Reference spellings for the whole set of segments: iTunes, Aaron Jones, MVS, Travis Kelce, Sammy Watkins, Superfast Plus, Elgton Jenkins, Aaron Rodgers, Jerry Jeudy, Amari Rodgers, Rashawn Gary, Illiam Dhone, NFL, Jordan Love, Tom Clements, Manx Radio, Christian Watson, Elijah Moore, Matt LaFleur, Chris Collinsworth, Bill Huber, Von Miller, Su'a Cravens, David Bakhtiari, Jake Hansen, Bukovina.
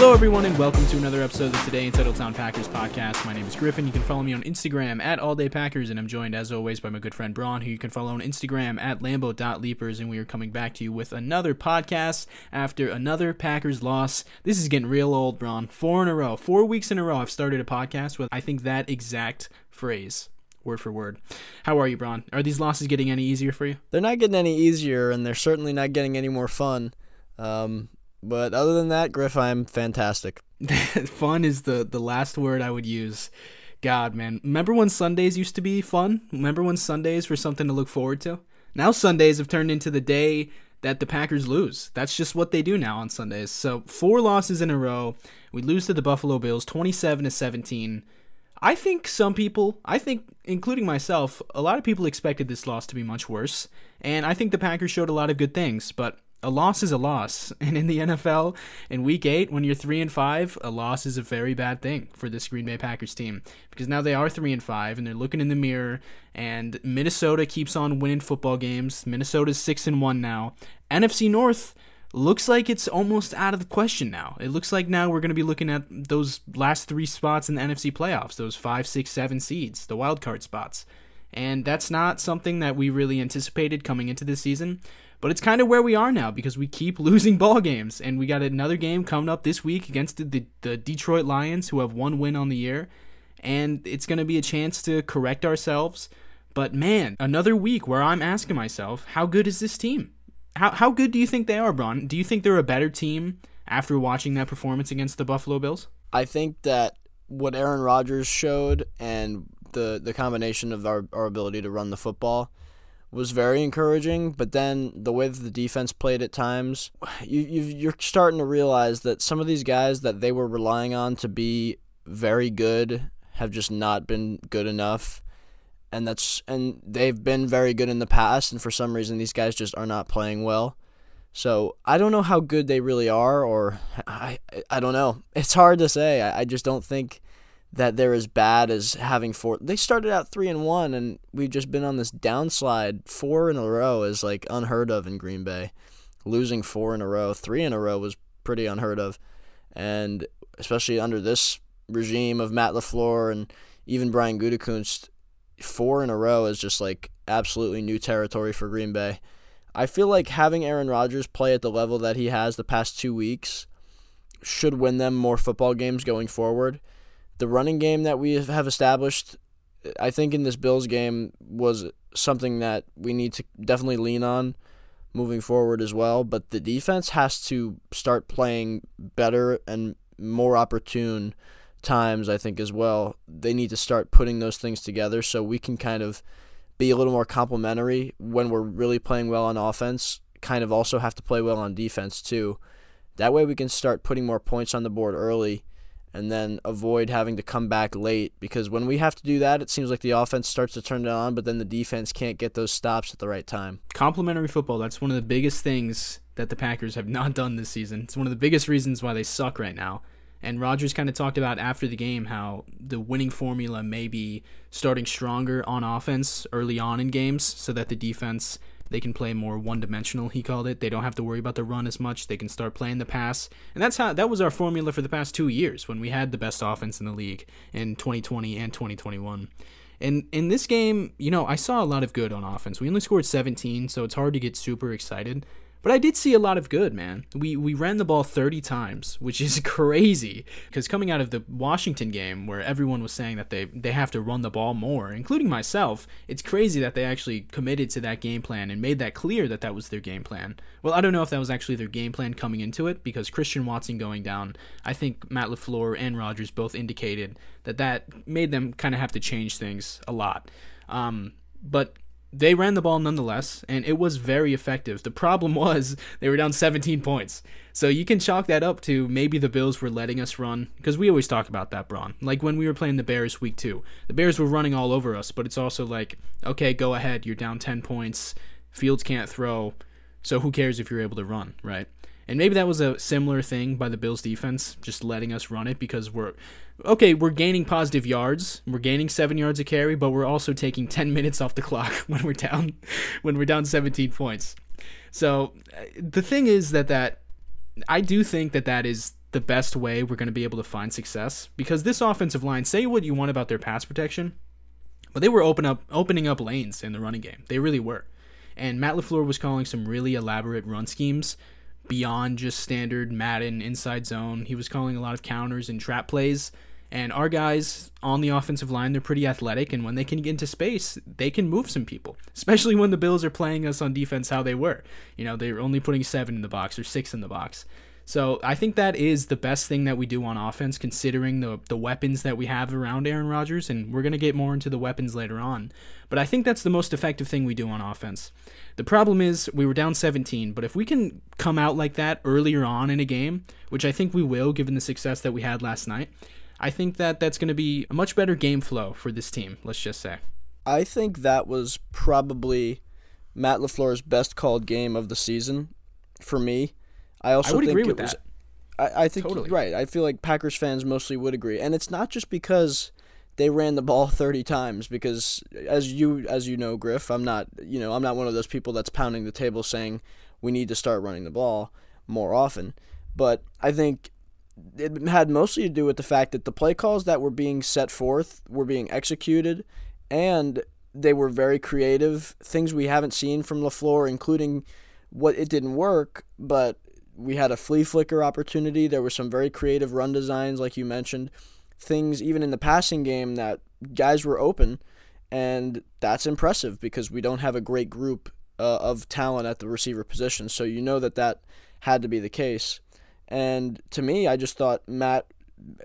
Hello, everyone, and welcome to another episode of the Today in Titletown Packers podcast. My name is Griffin. You can follow me on Instagram at alldaypackers, and I'm joined, as always, by my good friend Braun, who you can follow on Instagram at lambo.leapers, and we are coming back to you with another podcast after another Packers loss. This is getting real old, Braun. 4 weeks in a row, I've started a podcast with, I think, that exact phrase. Word for word. How are you, Braun? Are these losses getting any easier for you? They're not getting any easier, and they're certainly not getting any more fun. But other than that, Griff, I'm fantastic. Fun is the last word I would use. God, man. Remember when Sundays used to be fun? Remember when Sundays were something to look forward to? Now Sundays have turned into the day that the Packers lose. That's just what they do now on Sundays. So 4 losses in a row. We lose to the Buffalo Bills 27-17. I think some people, including myself, a lot of people expected this loss to be much worse. And I think the Packers showed a lot of good things, but a loss is a loss. And in the NFL, in Week 8, when you're 3-5, a loss is a very bad thing for this Green Bay Packers team. Because now they are 3-5, and they're looking in the mirror, and Minnesota keeps on winning football games. Minnesota's 6-1 now. NFC North looks like it's almost out of the question now. It looks like now we're going to be looking at those last 3 spots in the NFC playoffs, those 5, 6, 7 seeds, the wildcard spots. And that's not something that we really anticipated coming into this season, but it's kind of where we are now because we keep losing ball games. And we got another game coming up this week against the Detroit Lions, who have 1 win on the year. And it's going to be a chance to correct ourselves. But man, another week where I'm asking myself, how good is this team? How good do you think they are, Bron? Do you think they're a better team after watching that performance against the Buffalo Bills? I think that what Aaron Rodgers showed and the combination of our ability to run the football was very encouraging, but then the way that the defense played at times, you're starting to realize that some of these guys that they were relying on to be very good have just not been good enough. And they've been very good in the past, and for some reason these guys just are not playing well. So I don't know how good they really are, or I don't know. It's hard to say. I just don't think that they're as bad as having 4. They started out 3-1, and we've just been on this downslide. 4 in a row is like unheard of in Green Bay. Losing 4 in a row, 3 in a row was pretty unheard of, and especially under this regime of Matt LaFleur and even Brian Gutekunst, 4 in a row is just like absolutely new territory for Green Bay. I feel like having Aaron Rodgers play at the level that he has the past 2 weeks should win them more football games going forward. The running game that we have established, I think in this Bills game, was something that we need to definitely lean on moving forward as well. But the defense has to start playing better and more opportune times, I think, as well. They need to start putting those things together so we can kind of be a little more complimentary when we're really playing well on offense, kind of also have to play well on defense too. That way we can start putting more points on the board early and then avoid having to come back late, because when we have to do that, it seems like the offense starts to turn it on, but then the defense can't get those stops at the right time. Complimentary football, that's one of the biggest things that the Packers have not done this season. It's one of the biggest reasons why they suck right now. And Rodgers kind of talked about after the game how the winning formula may be starting stronger on offense early on in games so that the defense, they can play more one-dimensional, he called it. They don't have to worry about the run as much. They can start playing the pass. And that was our formula for the past 2 years when we had the best offense in the league in 2020 and 2021. And in this game, you know, I saw a lot of good on offense. We only scored 17, so it's hard to get super excited. But I did see a lot of good, man. We ran the ball 30 times, which is crazy. Because coming out of the Washington game, where everyone was saying that they have to run the ball more, including myself, it's crazy that they actually committed to that game plan and made that clear that that was their game plan. Well, I don't know if that was actually their game plan coming into it, because Christian Watson going down, I think Matt LaFleur and Rodgers both indicated that made them kind of have to change things a lot. But they ran the ball nonetheless, and it was very effective. The problem was they were down 17 points. So you can chalk that up to maybe the Bills were letting us run, because we always talk about that, Braun. Like when we were playing the Bears week 2, the Bears were running all over us, but it's also like, okay, go ahead, you're down 10 points, Fields can't throw, so who cares if you're able to run, right? And maybe that was a similar thing by the Bills defense, just letting us run it because we're gaining positive yards. We're gaining 7 yards a carry, but we're also taking 10 minutes off the clock when we're down 17 points. So the thing is that I do think that that is the best way we're going to be able to find success, because this offensive line, say what you want about their pass protection, but they were opening up lanes in the running game. They really were. And Matt LaFleur was calling some really elaborate run schemes beyond just standard Madden inside zone. He was calling a lot of counters and trap plays. And our guys on the offensive line, they're pretty athletic, and when they can get into space, they can move some people, especially when the Bills are playing us on defense how they were. You know, they were only putting 7 in the box or 6 in the box. So I think that is the best thing that we do on offense, considering the weapons that we have around Aaron Rodgers, and we're going to get more into the weapons later on. But I think that's the most effective thing we do on offense. The problem is we were down 17, but if we can come out like that earlier on in a game, which I think we will given the success that we had last night, I think that that's going to be a much better game flow for this team, let's just say. I think that was probably Matt LaFleur's best called game of the season for me. I would agree with that. I think totally. You're right. I feel like Packers fans mostly would agree. And it's not just because they ran the ball 30 times, because as you know, Griff, I'm not one of those people that's pounding the table saying we need to start running the ball more often. But I think it had mostly to do with the fact that the play calls that were being set forth were being executed, and they were very creative, things we haven't seen from LaFleur, including what it didn't work, but we had a flea flicker opportunity. There were some very creative run designs, like you mentioned. Things, even in the passing game, that guys were open. And that's impressive because we don't have a great group of talent at the receiver position. So you know that had to be the case. And to me, I just thought Matt,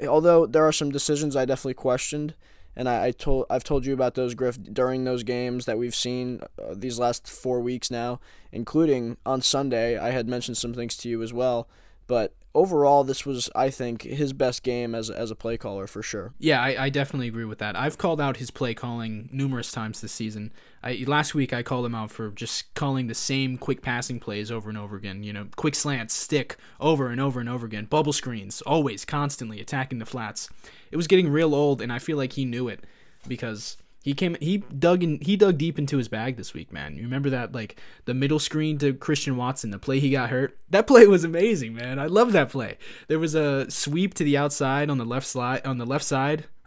although there are some decisions I definitely questioned, and I've told you about those, Griff, during those games that we've seen these last 4 weeks now, including on Sunday. I had mentioned some things to you as well. But overall, this was, I think, his best game as a play caller for sure. Yeah, I definitely agree with that. I've called out his play calling numerous times this season. Last week, I called him out for just calling the same quick passing plays over and over again. You know, quick slants, stick, over and over and over again. Bubble screens, always, constantly attacking the flats. It was getting real old, and I feel like he knew it because he dug deep into his bag this week, man. You remember that, like, the middle screen to Christian Watson, the play he got hurt? That play was amazing, man. I love that play. There was a sweep to the outside on the left slide,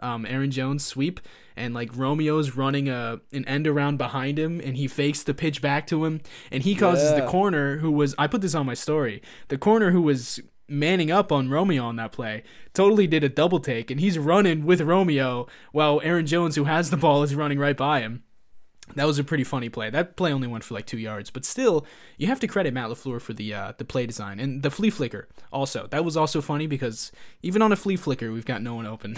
Aaron Jones sweep, and like Romeo's running an end around behind him, and he fakes the pitch back to him, and he causes the corner who was, I put this on my story, the corner who was manning up on Romeo on that play totally did a double take, and he's running with Romeo while Aaron Jones, who has the ball, is running right by him. That was a pretty funny play. That play only went for like 2 yards, but still, you have to credit Matt LaFleur for the play design and the flea flicker. Also, that was also funny because even on a flea flicker, we've got no one open.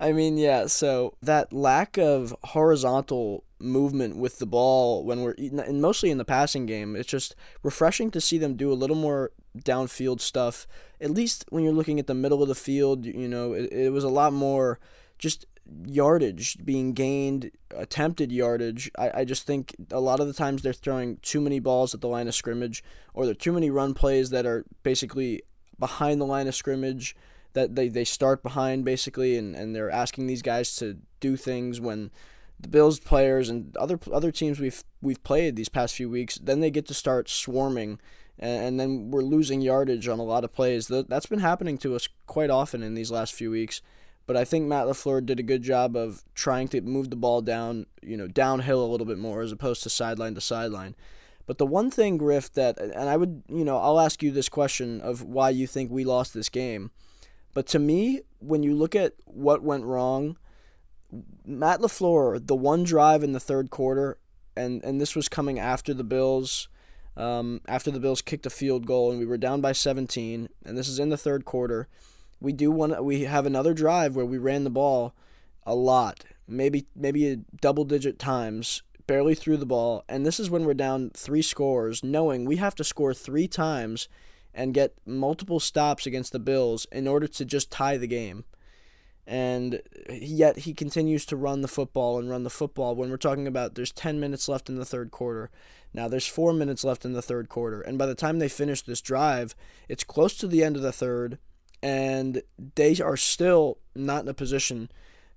I mean, yeah, so that lack of horizontal movement with the ball when we're and mostly in the passing game, it's just refreshing to see them do a little more downfield stuff. At least when you're looking at the middle of the field, you know, it was a lot more just yardage being gained, attempted yardage. I just think a lot of the times they're throwing too many balls at the line of scrimmage, or there are too many run plays that are basically behind the line of scrimmage, that they start behind basically, and they're asking these guys to do things when the Bills players and other teams we've played these past few weeks, then they get to start swarming, and then we're losing yardage on a lot of plays. That's been happening to us quite often in these last few weeks, but I think Matt LaFleur did a good job of trying to move the ball down, you know, downhill a little bit more as opposed to sideline to sideline. But the one thing, Griff, that, and I would, you know, I'll ask you this question of why you think we lost this game, but to me, when you look at what went wrong, Matt LaFleur, the one drive in the third quarter, and this was coming after the Bills kicked a field goal, and we were down by 17, and this is in the third quarter. We have another drive where we ran the ball a lot, maybe double-digit times, barely threw the ball, and this is when we're down 3 scores, knowing we have to score 3 times and get multiple stops against the Bills in order to just tie the game. And yet he continues to run the football when we're talking about there's 10 minutes left in the third quarter. Now there's 4 minutes left in the third quarter. And by the time they finish this drive, it's close to the end of the third, and they are still not in a position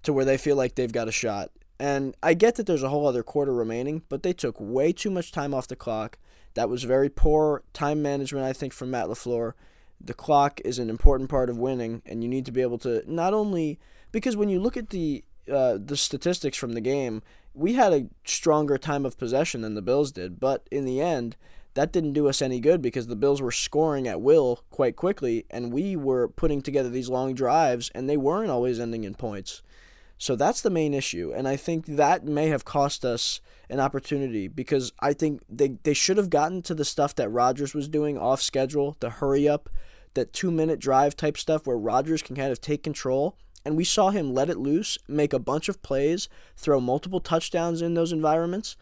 to where they feel like they've got a shot. And I get that there's a whole other quarter remaining, but they took way too much time off the clock. That was very poor time management, I think, from Matt LaFleur. The clock is an important part of winning, and you need to be able to not only... Because when you look at the statistics from the game, we had a stronger time of possession than the Bills did, but in the end, that didn't do us any good because the Bills were scoring at will quite quickly, and we were putting together these long drives, and they weren't always ending in points. So that's the main issue, and I think that may have cost us an opportunity because I think they should have gotten to the stuff that Rodgers was doing off schedule, the hurry up, that 2-minute drive type stuff where Rodgers can kind of take control, and we saw him let it loose, make a bunch of plays, throw multiple touchdowns in those environments.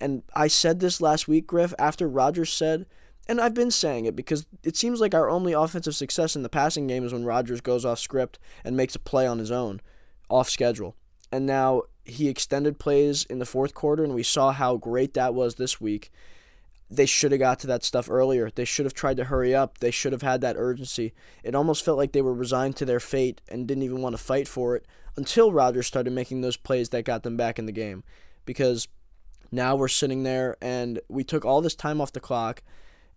And I said this last week, Griff, after Rodgers said, and I've been saying it because it seems like our only offensive success in the passing game is when Rodgers goes off script and makes a play on his own, off schedule. And now he extended plays in the fourth quarter, and we saw how great that was this week. They should have got to that stuff earlier. They should have tried to hurry up. They should have had that urgency. It almost felt like they were resigned to their fate and didn't even want to fight for it until Rodgers started making those plays that got them back in the game. Because... now we're sitting there, and we took all this time off the clock,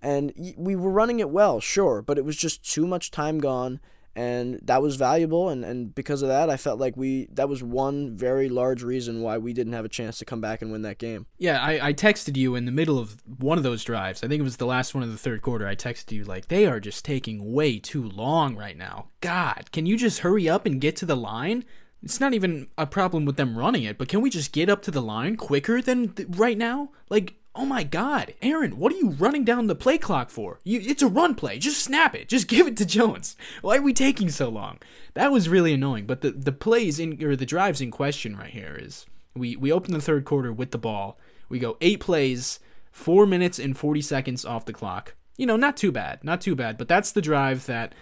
and we were running it well, sure, but it was just too much time gone, and that was valuable, and because of that, I felt like that was one very large reason why we didn't have a chance to come back and win that game. Yeah, I texted you in the middle of one of those drives. I think it was the last one of the third quarter. I texted you, like, they are just taking way too long right now. God, can you just hurry up and get to the line? It's not even a problem with them running it, but can we just get up to the line quicker than right now? Like, oh my God, Aaron, what are you running down the play clock for? It's a run play. Just snap it. Just give it to Jones. Why are we taking so long? That was really annoying. But the drives in question right here is we open the third quarter with the ball. We go 8 plays, 4 minutes and 40 seconds off the clock. You know, not too bad. But that's the drive that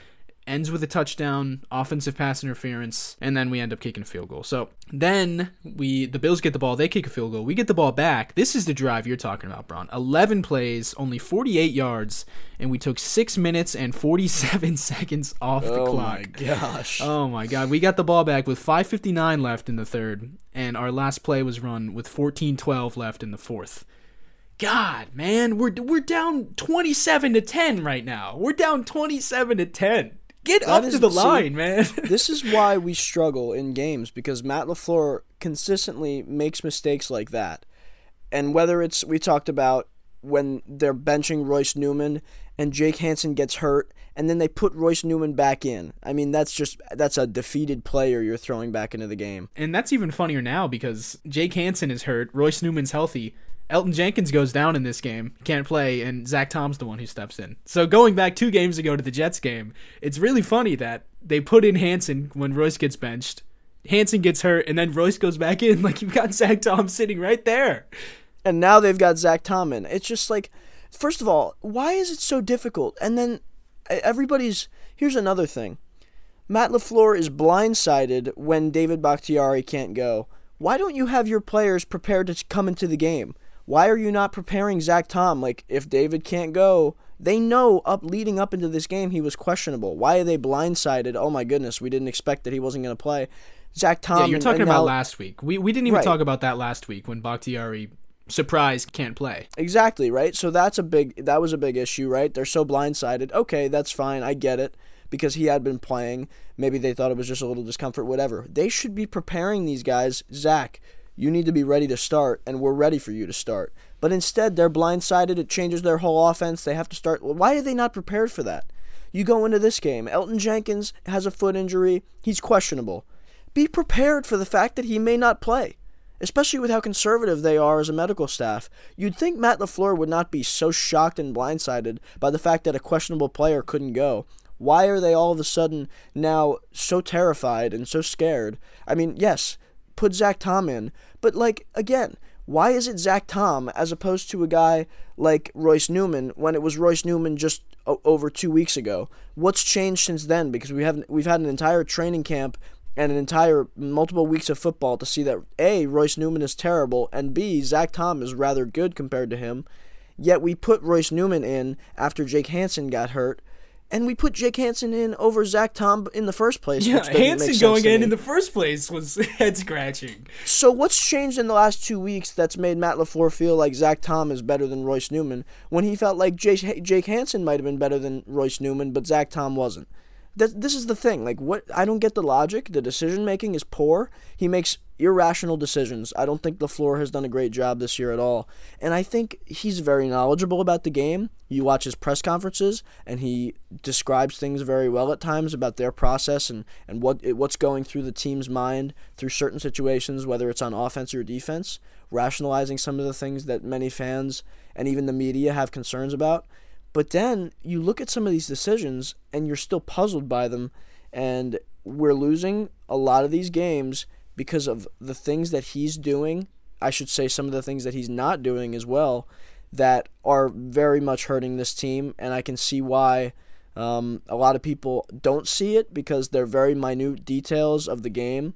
ends with a touchdown, offensive pass interference, and then we end up kicking a field goal. So then the Bills get the ball, they kick a field goal, we get the ball back. This is the drive you're talking about, Braun. 11 plays, only 48 yards, and we took 6 minutes and 47 seconds off the clock. Oh, my gosh. Oh, my God. We got the ball back with 5:59 left in the third, and our last play was run with 14:12 left in the fourth. God, man, we're down 27-10 right now. We're down 27-10. Get up to the line, man. This is why we struggle in games, because Matt LaFleur consistently makes mistakes like that. And whether it's, we talked about when they're benching Royce Newman and Jake Hansen gets hurt and then they put Royce Newman back in. I mean, that's a defeated player you're throwing back into the game. And that's even funnier now because Jake Hansen is hurt, Royce Newman's healthy, Elgton Jenkins goes down in this game, can't play, and Zach Tom's the one who steps in. So going back 2 games ago to the Jets game, it's really funny that they put in Hansen when Royce gets benched. Hansen gets hurt, and then Royce goes back in. Like, you've got Zach Tom sitting right there. And now they've got Zach Tom in. It's just like, first of all, why is it so difficult? And then here's another thing. Matt LaFleur is blindsided when David Bakhtiari can't go. Why don't you have your players prepared to come into the game? Why are you not preparing Zach Tom? Like, if David can't go, they know leading up into this game he was questionable. Why are they blindsided? Oh, my goodness, we didn't expect that he wasn't going to play. Zach Tom... Yeah, you're talking about last week. We didn't even talk about that last week when Bakhtiari, surprise, can't play. Exactly, right? So that was a big issue, right? They're so blindsided. Okay, that's fine. I get it. Because he had been playing. Maybe they thought it was just a little discomfort, whatever. They should be preparing these guys. Zach, you need to be ready to start, and we're ready for you to start. But instead, they're blindsided. It changes their whole offense. They have to start. Why are they not prepared for that? You go into this game. Elgton Jenkins has a foot injury. He's questionable. Be prepared for the fact that he may not play, especially with how conservative they are as a medical staff. You'd think Matt LaFleur would not be so shocked and blindsided by the fact that a questionable player couldn't go. Why are they all of a sudden now so terrified and so scared? I mean, yes, put Zach Tom in. But, like, again, why is it Zach Tom as opposed to a guy like Royce Newman when it was Royce Newman just over 2 weeks ago? What's changed since then? Because we've had an entire training camp and an entire multiple weeks of football to see that, A, Royce Newman is terrible, and B, Zach Tom is rather good compared to him. Yet we put Royce Newman in after Jake Hansen got hurt. And we put Jake Hansen in over Zach Tom in the first place. Yeah, Hansen going in the first place was head-scratching. So what's changed in the last 2 weeks that's made Matt LaFleur feel like Zach Tom is better than Royce Newman when he felt like Jake Hansen might have been better than Royce Newman, but Zach Tom wasn't? This is the thing. Like, what? I don't get the logic. The decision-making is poor. He makes irrational decisions. I don't think LaFleur has done a great job this year at all. And I think he's very knowledgeable about the game. You watch his press conferences, and he describes things very well at times about their process and what's going through the team's mind through certain situations, whether it's on offense or defense, rationalizing some of the things that many fans and even the media have concerns about. But then you look at some of these decisions, and you're still puzzled by them, and we're losing a lot of these games because of the things that he's doing. I should say some of the things that he's not doing as well that are very much hurting this team, and I can see why a lot of people don't see it because they're very minute details of the game,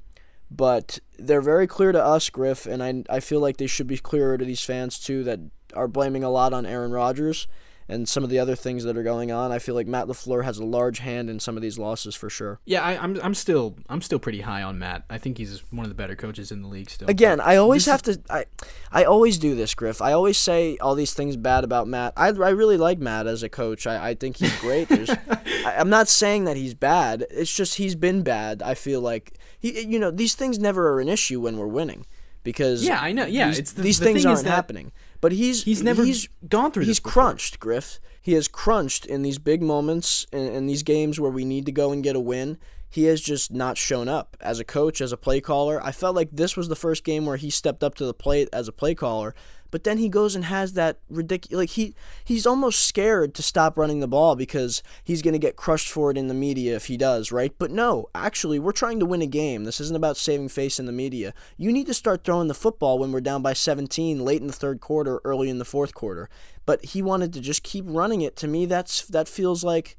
but they're very clear to us, Griff, and I feel like they should be clearer to these fans too that are blaming a lot on Aaron Rodgers and some of the other things that are going on. I feel like Matt LaFleur has a large hand in some of these losses for sure. Yeah, I'm still pretty high on Matt. I think he's one of the better coaches in the league still. Again, I always have to. I always do this, Griff. I always say all these things bad about Matt. I really like Matt as a coach. I think he's great. I'm not saying that he's bad. It's just he's been bad. I feel like these things never are an issue when we're winning because I know. Yeah, these things aren't happening. But he's gone through this before. He's crunched, Griff. He has crunched in these big moments, in these games where we need to go and get a win. He has just not shown up as a coach, as a play caller. I felt like this was the first game where he stepped up to the plate as a play caller. But then he goes and has that ridiculous... Like he's almost scared to stop running the ball because he's going to get crushed for it in the media if he does, right? But no, actually, we're trying to win a game. This isn't about saving face in the media. You need to start throwing the football when we're down by 17 late in the third quarter, early in the fourth quarter. But he wanted to just keep running it. To me, that feels like...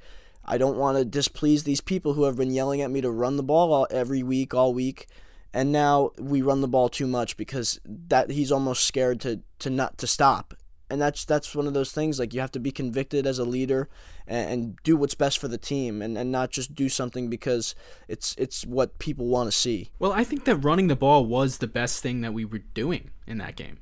I don't want to displease these people who have been yelling at me to run the ball all week, and now we run the ball too much because that he's almost scared to not to stop. And that's one of those things, like you have to be convicted as a leader and do what's best for the team and not just do something because it's what people want to see. Well, I think that running the ball was the best thing that we were doing in that game.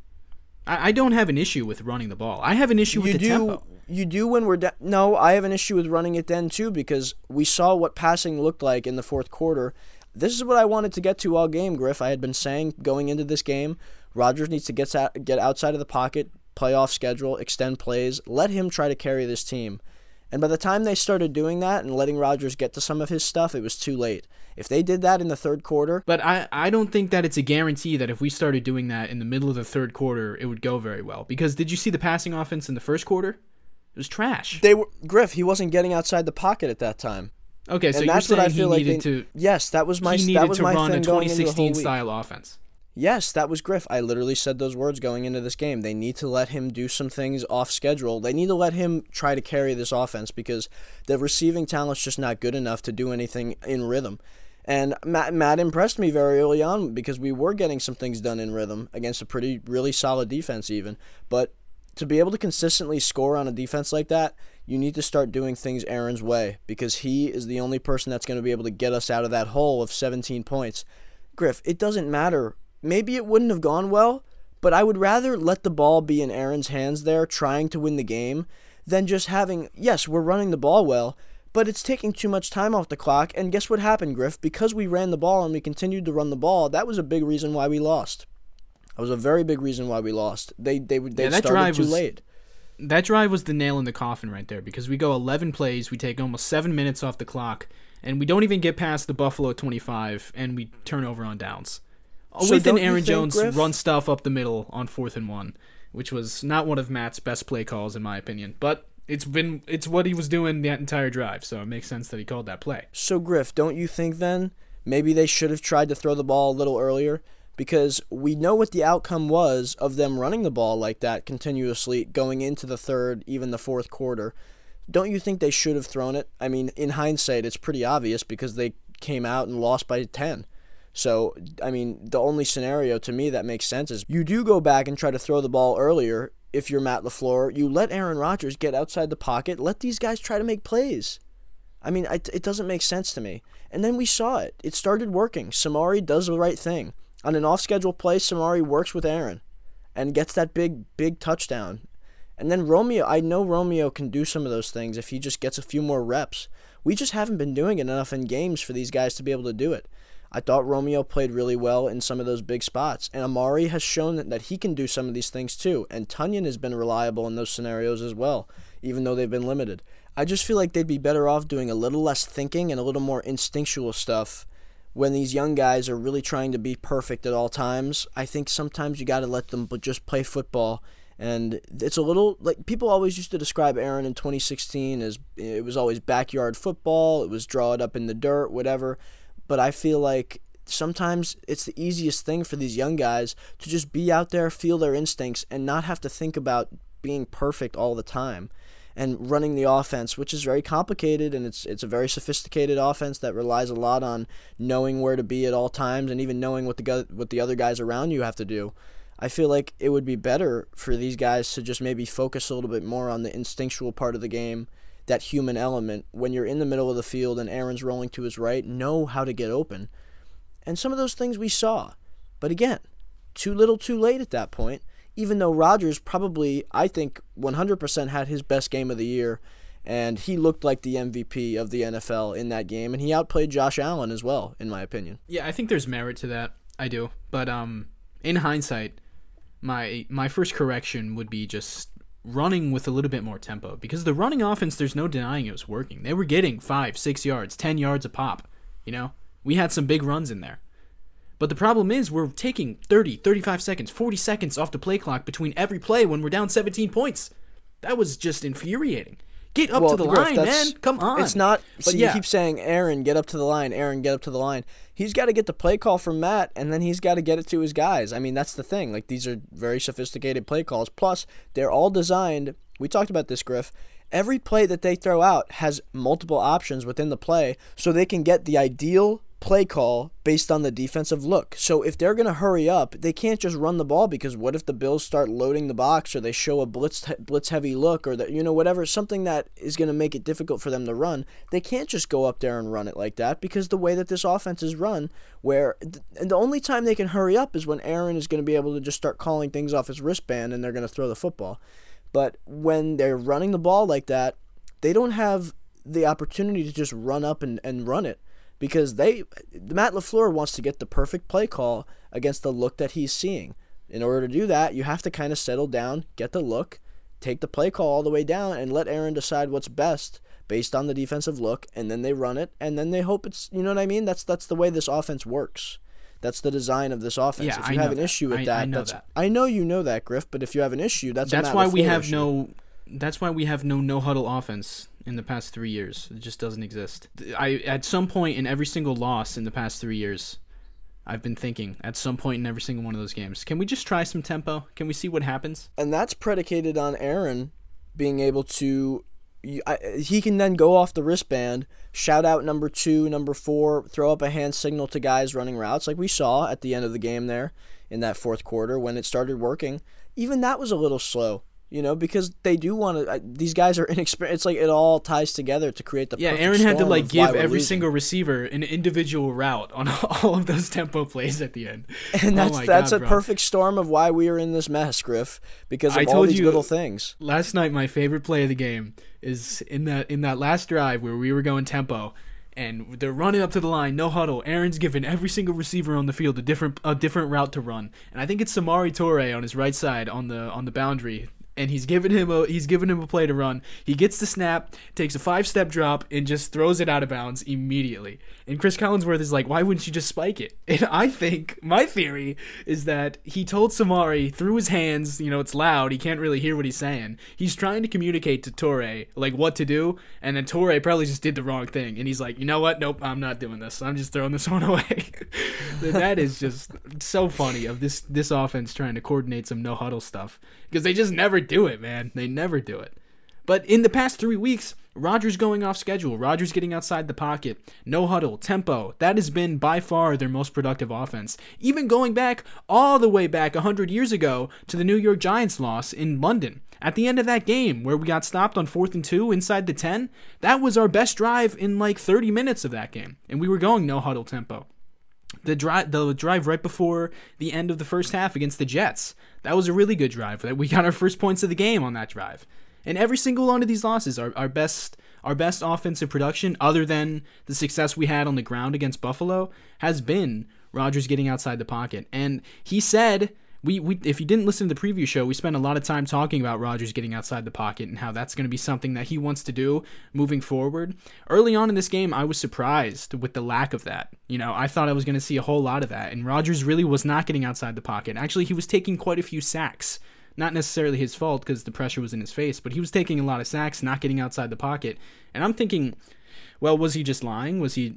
I don't have an issue with running the ball. I have an issue with tempo. You do when we're down. No, I have an issue with running it then, too, because we saw what passing looked like in the fourth quarter. This is what I wanted to get to all game, Griff. I had been saying going into this game, Rodgers needs to get outside of the pocket, playoff schedule, extend plays, let him try to carry this team. And by the time they started doing that and letting Rodgers get to some of his stuff, it was too late. If they did that in the third quarter... But I don't think that it's a guarantee that if we started doing that in the middle of the third quarter, it would go very well. Because did you see the passing offense in the first quarter? It was trash. Griff, he wasn't getting outside the pocket at that time. Okay, so you're saying he needed to... Yes, that was my thing going into the whole week. He needed to run a 2016-style offense. Yes, that was Griff. I literally said those words going into this game. They need to let him do some things off schedule. They need to let him try to carry this offense because the receiving talent's just not good enough to do anything in rhythm. And Matt impressed me very early on because we were getting some things done in rhythm against a really solid defense even. But to be able to consistently score on a defense like that, you need to start doing things Aaron's way because he is the only person that's going to be able to get us out of that hole of 17 points. Griff, it doesn't matter. Maybe it wouldn't have gone well, but I would rather let the ball be in Aaron's hands there trying to win the game than just having, yes, we're running the ball well, but it's taking too much time off the clock. And guess what happened, Griff? Because we ran the ball and we continued to run the ball, that was a big reason why we lost. That was a very big reason why we lost. They started too late. That drive was the nail in the coffin right there because we go 11 plays, we take almost 7 minutes off the clock, and we don't even get past the Buffalo 25, and we turn over on downs. So with an Aaron Jones run stuff up the middle on 4th and 1, which was not one of Matt's best play calls in my opinion, but it's what he was doing that entire drive, so it makes sense that he called that play. So Griff, don't you think then maybe they should have tried to throw the ball a little earlier? Because we know what the outcome was of them running the ball like that continuously going into the third, even the fourth quarter. Don't you think they should have thrown it? I mean, in hindsight, it's pretty obvious because they came out and lost by 10. So, I mean, the only scenario to me that makes sense is you do go back and try to throw the ball earlier if you're Matt LaFleur. You let Aaron Rodgers get outside the pocket. Let these guys try to make plays. I mean, it doesn't make sense to me. And then we saw it. It started working. Samori does the right thing. On an off-schedule play, Samori works with Aaron and gets that big touchdown. And then Romeo, I know Romeo can do some of those things if he just gets a few more reps. We just haven't been doing it enough in games for these guys to be able to do it. I thought Romeo played really well in some of those big spots. And Amari has shown that he can do some of these things too. And Tunyon has been reliable in those scenarios as well, even though they've been limited. I just feel like they'd be better off doing a little less thinking and a little more instinctual stuff when these young guys are really trying to be perfect at all times. I think sometimes you got to let them just play football. And it's a little, like, people always used to describe Aaron in 2016 as it was always backyard football, it was draw it up in the dirt, whatever. But I feel like sometimes it's the easiest thing for these young guys to just be out there, feel their instincts, and not have to think about being perfect all the time and running the offense, which is very complicated, and it's a very sophisticated offense that relies a lot on knowing where to be at all times and even knowing what the other guys around you have to do. I feel like it would be better for these guys to just maybe focus a little bit more on the instinctual part of the game, that human element. When you're in the middle of the field and Aaron's rolling to his right, know how to get open. And some of those things we saw. But again, too little too late at that point, even though Rodgers probably, I think, 100% had his best game of the year, and he looked like the MVP of the NFL in that game, and he outplayed Josh Allen as well, in my opinion. Yeah, I think there's merit to that. I do. But in hindsight, my first correction would be just running with a little bit more tempo, because the running offense, there's no denying it was working. They were getting 5, 6 yards, 10 yards a pop. You know, we had some big runs in there. But the problem is we're taking 30, 35 seconds, 40 seconds off the play clock between every play when we're down 17 points. That was just infuriating. Get up to the line, man. Come on. It's not. See, you keep saying, Aaron, get up to the line. Aaron, get up to the line. He's got to get the play call from Matt, and then he's got to get it to his guys. I mean, that's the thing. Like, these are very sophisticated play calls. Plus, they're all designed. We talked about this, Griff. Every play that they throw out has multiple options within the play, so they can get the ideal play call based on the defensive look. So if they're going to hurry up, they can't just run the ball, because what if the Bills start loading the box, or they show a blitz heavy look, or that, you know, whatever, something that is going to make it difficult for them to run. They can't just go up there and run it like that, because the way that this offense is run, where the only time they can hurry up is when Aaron is going to be able to just start calling things off his wristband and they're going to throw the football. But when they're running the ball like that, they don't have the opportunity to just run up and run it. Because Matt LaFleur wants to get the perfect play call against the look that he's seeing. In order to do that, you have to kind of settle down, get the look, take the play call all the way down, and let Aaron decide what's best based on the defensive look, and then they run it, and then they hope it's, you know what I mean? That's the way this offense works. That's the design of this offense. Yeah, if you have an issue with that, I know that. I know you know that, Griff, but if you have an issue, that's a Matt LaFleur issue. That's why we have no-huddle offense in the past 3 years. It just doesn't exist. At some point in every single loss in the past 3 years, I've been thinking, at some point in every single one of those games, can we just try some tempo? Can we see what happens? And that's predicated on Aaron being able to... he can then go off the wristband, shout out number 2, number 4, throw up a hand signal to guys running routes, like we saw at the end of the game there in that fourth quarter when it started working. Even that was a little slow. You know, because they do want to. These guys are inexperienced. It's like it all ties together to create the. Yeah, perfect Aaron had to like give every single receiver an individual route on all of those tempo plays at the end. And that's a perfect storm of why we are in this mess, Griff. Because of all these little things. Last night, my favorite play of the game is in that last drive where we were going tempo, and they're running up to the line, no huddle. Aaron's given every single receiver on the field a different route to run, and I think it's Samori Toure on his right side on the boundary. And he's giving him a play to run. He gets the snap, takes a 5-step drop, and just throws it out of bounds immediately. And Chris Collinsworth is like, why wouldn't you just spike it? And I think, my theory is that he told Samori through his hands, you know, it's loud, he can't really hear what he's saying. He's trying to communicate to Toure, like, what to do, and then Toure probably just did the wrong thing. And he's like, you know what? Nope, I'm not doing this. I'm just throwing this one away. That is just so funny, of this offense trying to coordinate some no-huddle stuff. Because they just never do it, man. They never do it. But in the past 3 weeks, Rodgers going off schedule, Rodgers getting outside the pocket, no huddle, tempo, that has been by far their most productive offense. Even going back all the way back 100 years ago to the New York Giants loss in London, At the end of that game where we got stopped on 4th and 2 inside the 10, that was our best drive in like 30 minutes of that game, and we were going no huddle tempo. The drive right before the end of the first half against the Jets, that was a really good drive. That we got our first points of the game on that drive. And every single one of these losses, our best offensive production, other than the success we had on the ground against Buffalo, has been Rodgers getting outside the pocket. And he said, we if you didn't listen to the preview show, we spent a lot of time talking about Rodgers getting outside the pocket and how that's going to be something that he wants to do moving forward. Early on in this game, I was surprised with the lack of that. You know, I thought I was going to see a whole lot of that, and Rodgers really was not getting outside the pocket. Actually, he was taking quite a few sacks. Not necessarily his fault because the pressure was in his face, but he was taking a lot of sacks, not getting outside the pocket. And I'm thinking, well, was he just lying? Was he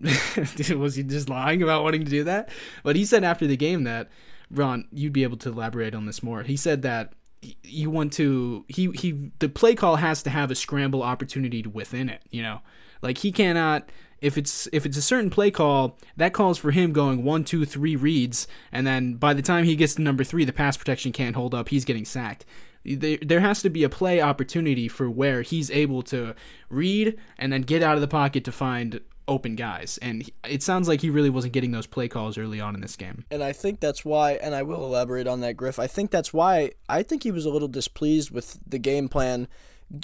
just lying about wanting to do that? But he said after the game that, Ron, you'd be able to elaborate on this more. He said that you want to, the play call has to have a scramble opportunity within it. You know, like he cannot. If it's a certain play call, that calls for him going 1, 2, 3 reads, and then by the time he gets to number 3, the pass protection can't hold up, he's getting sacked. There has to be a play opportunity for where he's able to read and then get out of the pocket to find open guys, and it sounds like he really wasn't getting those play calls early on in this game. And I think that's why, and I will elaborate on that, Griff, I think that's why I think he was a little displeased with the game plan.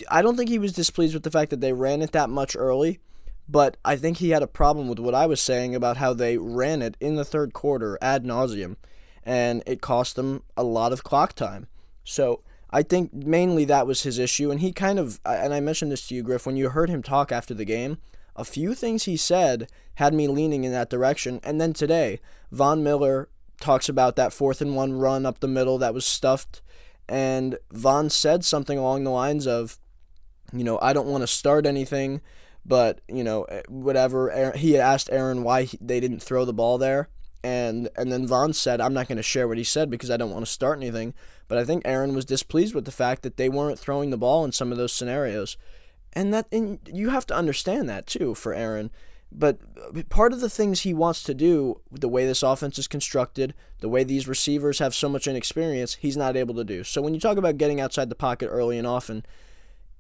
I don't think he was displeased with the fact that they ran it that much early, but I think he had a problem with what I was saying about how they ran it in the third quarter ad nauseum, and it cost them a lot of clock time. So I think mainly that was his issue, and he kind of, and I mentioned this to you, Griff, when you heard him talk after the game, a few things he said had me leaning in that direction. And then today, Von Miller talks about that 4th and 1 run up the middle that was stuffed, and Von said something along the lines of, you know, I don't want to start anything, but, you know, whatever. He asked Aaron why they didn't throw the ball there. And then Von said, I'm not going to share what he said because I don't want to start anything. But I think Aaron was displeased with the fact that they weren't throwing the ball in some of those scenarios. And you have to understand that, too, for Aaron. But part of the things he wants to do, the way this offense is constructed, the way these receivers have so much inexperience, he's not able to do. So when you talk about getting outside the pocket early and often,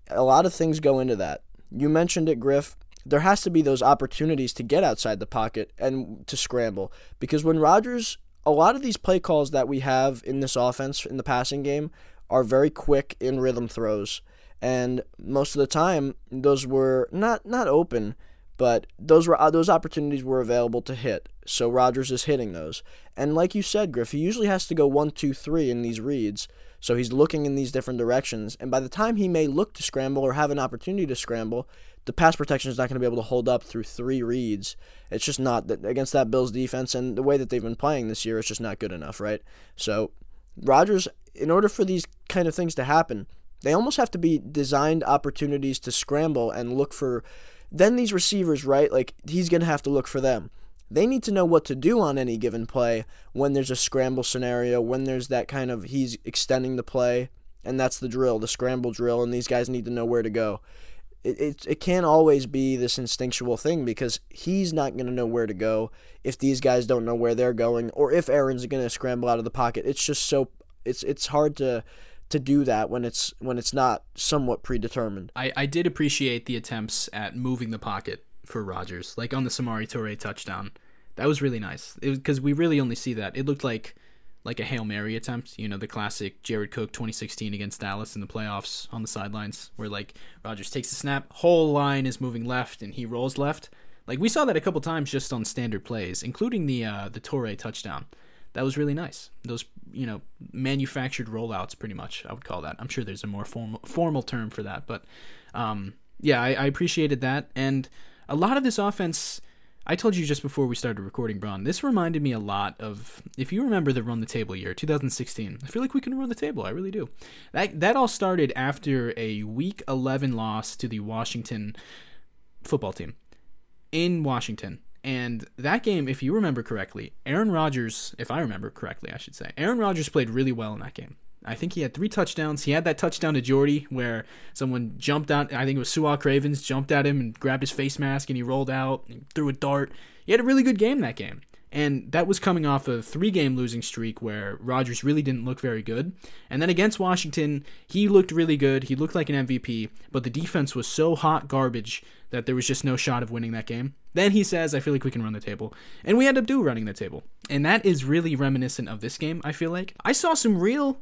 a lot of things go into that. You mentioned it, Griff. There has to be those opportunities to get outside the pocket and to scramble. Because when Rodgers, a lot of these play calls that we have in this offense, in the passing game, are very quick in rhythm throws. And most of the time, those were not open, but those opportunities were available to hit. So Rodgers is hitting those. And like you said, Griff, he usually has to go 1, 2, 3 in these reads. So he's looking in these different directions, and by the time he may look to scramble or have an opportunity to scramble, the pass protection is not going to be able to hold up through 3 reads. It's just not, against that Bills defense and the way that they've been playing this year, it's just not good enough, right? So Rodgers, in order for these kind of things to happen, they almost have to be designed opportunities to scramble and look for, then these receivers, right, like he's going to have to look for them. They need to know what to do on any given play when there's a scramble scenario, when there's that kind of, he's extending the play, and that's the drill, the scramble drill, and these guys need to know where to go. It can't always be this instinctual thing because he's not going to know where to go if these guys don't know where they're going or if Aaron's going to scramble out of the pocket. It's just so, it's hard to do that when it's not somewhat predetermined. I did appreciate the attempts at moving the pocket for Rodgers, like on the Samori Toure touchdown. That was really nice. It was because we really only see that. It looked like a Hail Mary attempt, you know, the classic Jared Cook 2016 against Dallas in the playoffs on the sidelines where like Rodgers takes the snap, whole line is moving left and he rolls left. Like we saw that a couple times just on standard plays, including the Toure touchdown. That was really nice. Those, you know, manufactured rollouts pretty much, I would call that. I'm sure there's a more formal term for that, but yeah, I appreciated that. And a lot of this offense, I told you just before we started recording, Bron, this reminded me a lot of, if you remember the Run the Table year, 2016, I feel like we can run the table, I really do. That all started after a Week 11 loss to the Washington football team in Washington. And that game, if you remember correctly, Aaron Rodgers played really well in that game. I think he had 3 touchdowns. He had that touchdown to Jeudy where someone jumped out. I think it was Su'a Cravens jumped at him and grabbed his face mask and he rolled out and threw a dart. He had a really good game that game. And that was coming off a three-game losing streak where Rodgers really didn't look very good. And then against Washington, he looked really good. He looked like an MVP, but the defense was so hot garbage that there was just no shot of winning that game. Then he says, I feel like we can run the table. And we end up running the table. And that is really reminiscent of this game, I feel like. I saw some real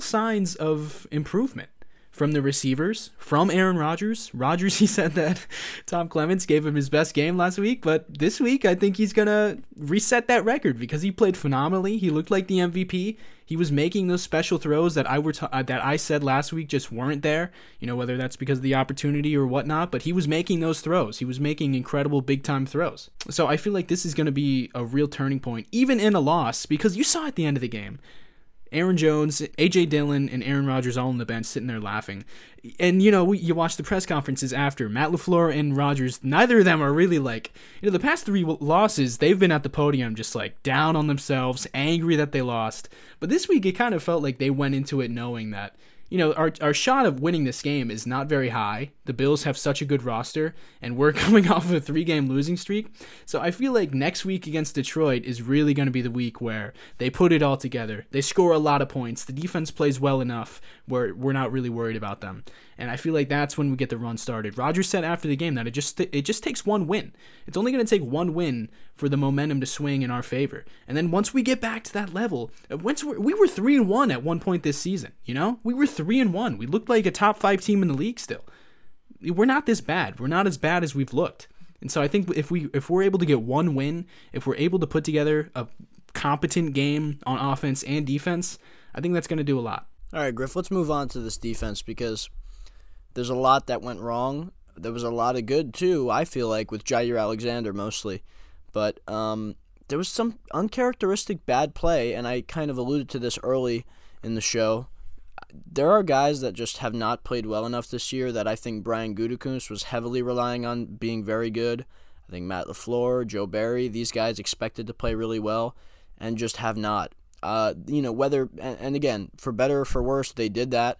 signs of improvement from the receivers, from Aaron Rodgers. Rodgers, he said that Tom Clements gave him his best game last week, but this week I think he's going to reset that record because he played phenomenally. He looked like the MVP. He was making those special throws that I said last week just weren't there, you know, whether that's because of the opportunity or whatnot, but he was making those throws. He was making incredible big-time throws. So I feel like this is going to be a real turning point, even in a loss, because you saw at the end of the game, Aaron Jones, A.J. Dillon, and Aaron Rodgers all on the bench sitting there laughing. And, you know, you watch the press conferences after. Matt LaFleur and Rodgers, neither of them are really like, you know, the past three losses, they've been at the podium just like down on themselves, angry that they lost. But this week, it kind of felt like they went into it knowing that, you know, our shot of winning this game is not very high. The Bills have such a good roster, and we're coming off a three-game losing streak. So I feel like next week against Detroit is really going to be the week where they put it all together. They score a lot of points. The defense plays well enough where we're not really worried about them. And I feel like that's when we get the run started. Rodgers said after the game that it just takes one win. It's only going to take one win for the momentum to swing in our favor. And then once we get back to that level, we were 3-1 at one point this season, you know? We were 3-1. We looked like a top 5 team in the league still. We're not this bad. We're not as bad as we've looked. And so I think if we're able to get one win, if we're able to put together a competent game on offense and defense, I think that's going to do a lot. All right, Griff, let's move on to this defense because there's a lot that went wrong. There was a lot of good, too, I feel like, with Jaire Alexander mostly. But there was some uncharacteristic bad play, and I kind of alluded to this early in the show. There are guys that just have not played well enough this year that I think Brian Gutekunst was heavily relying on being very good. I think Matt LaFleur, Joe Barry, these guys expected to play really well and just have not. Again, for better or for worse, they did that.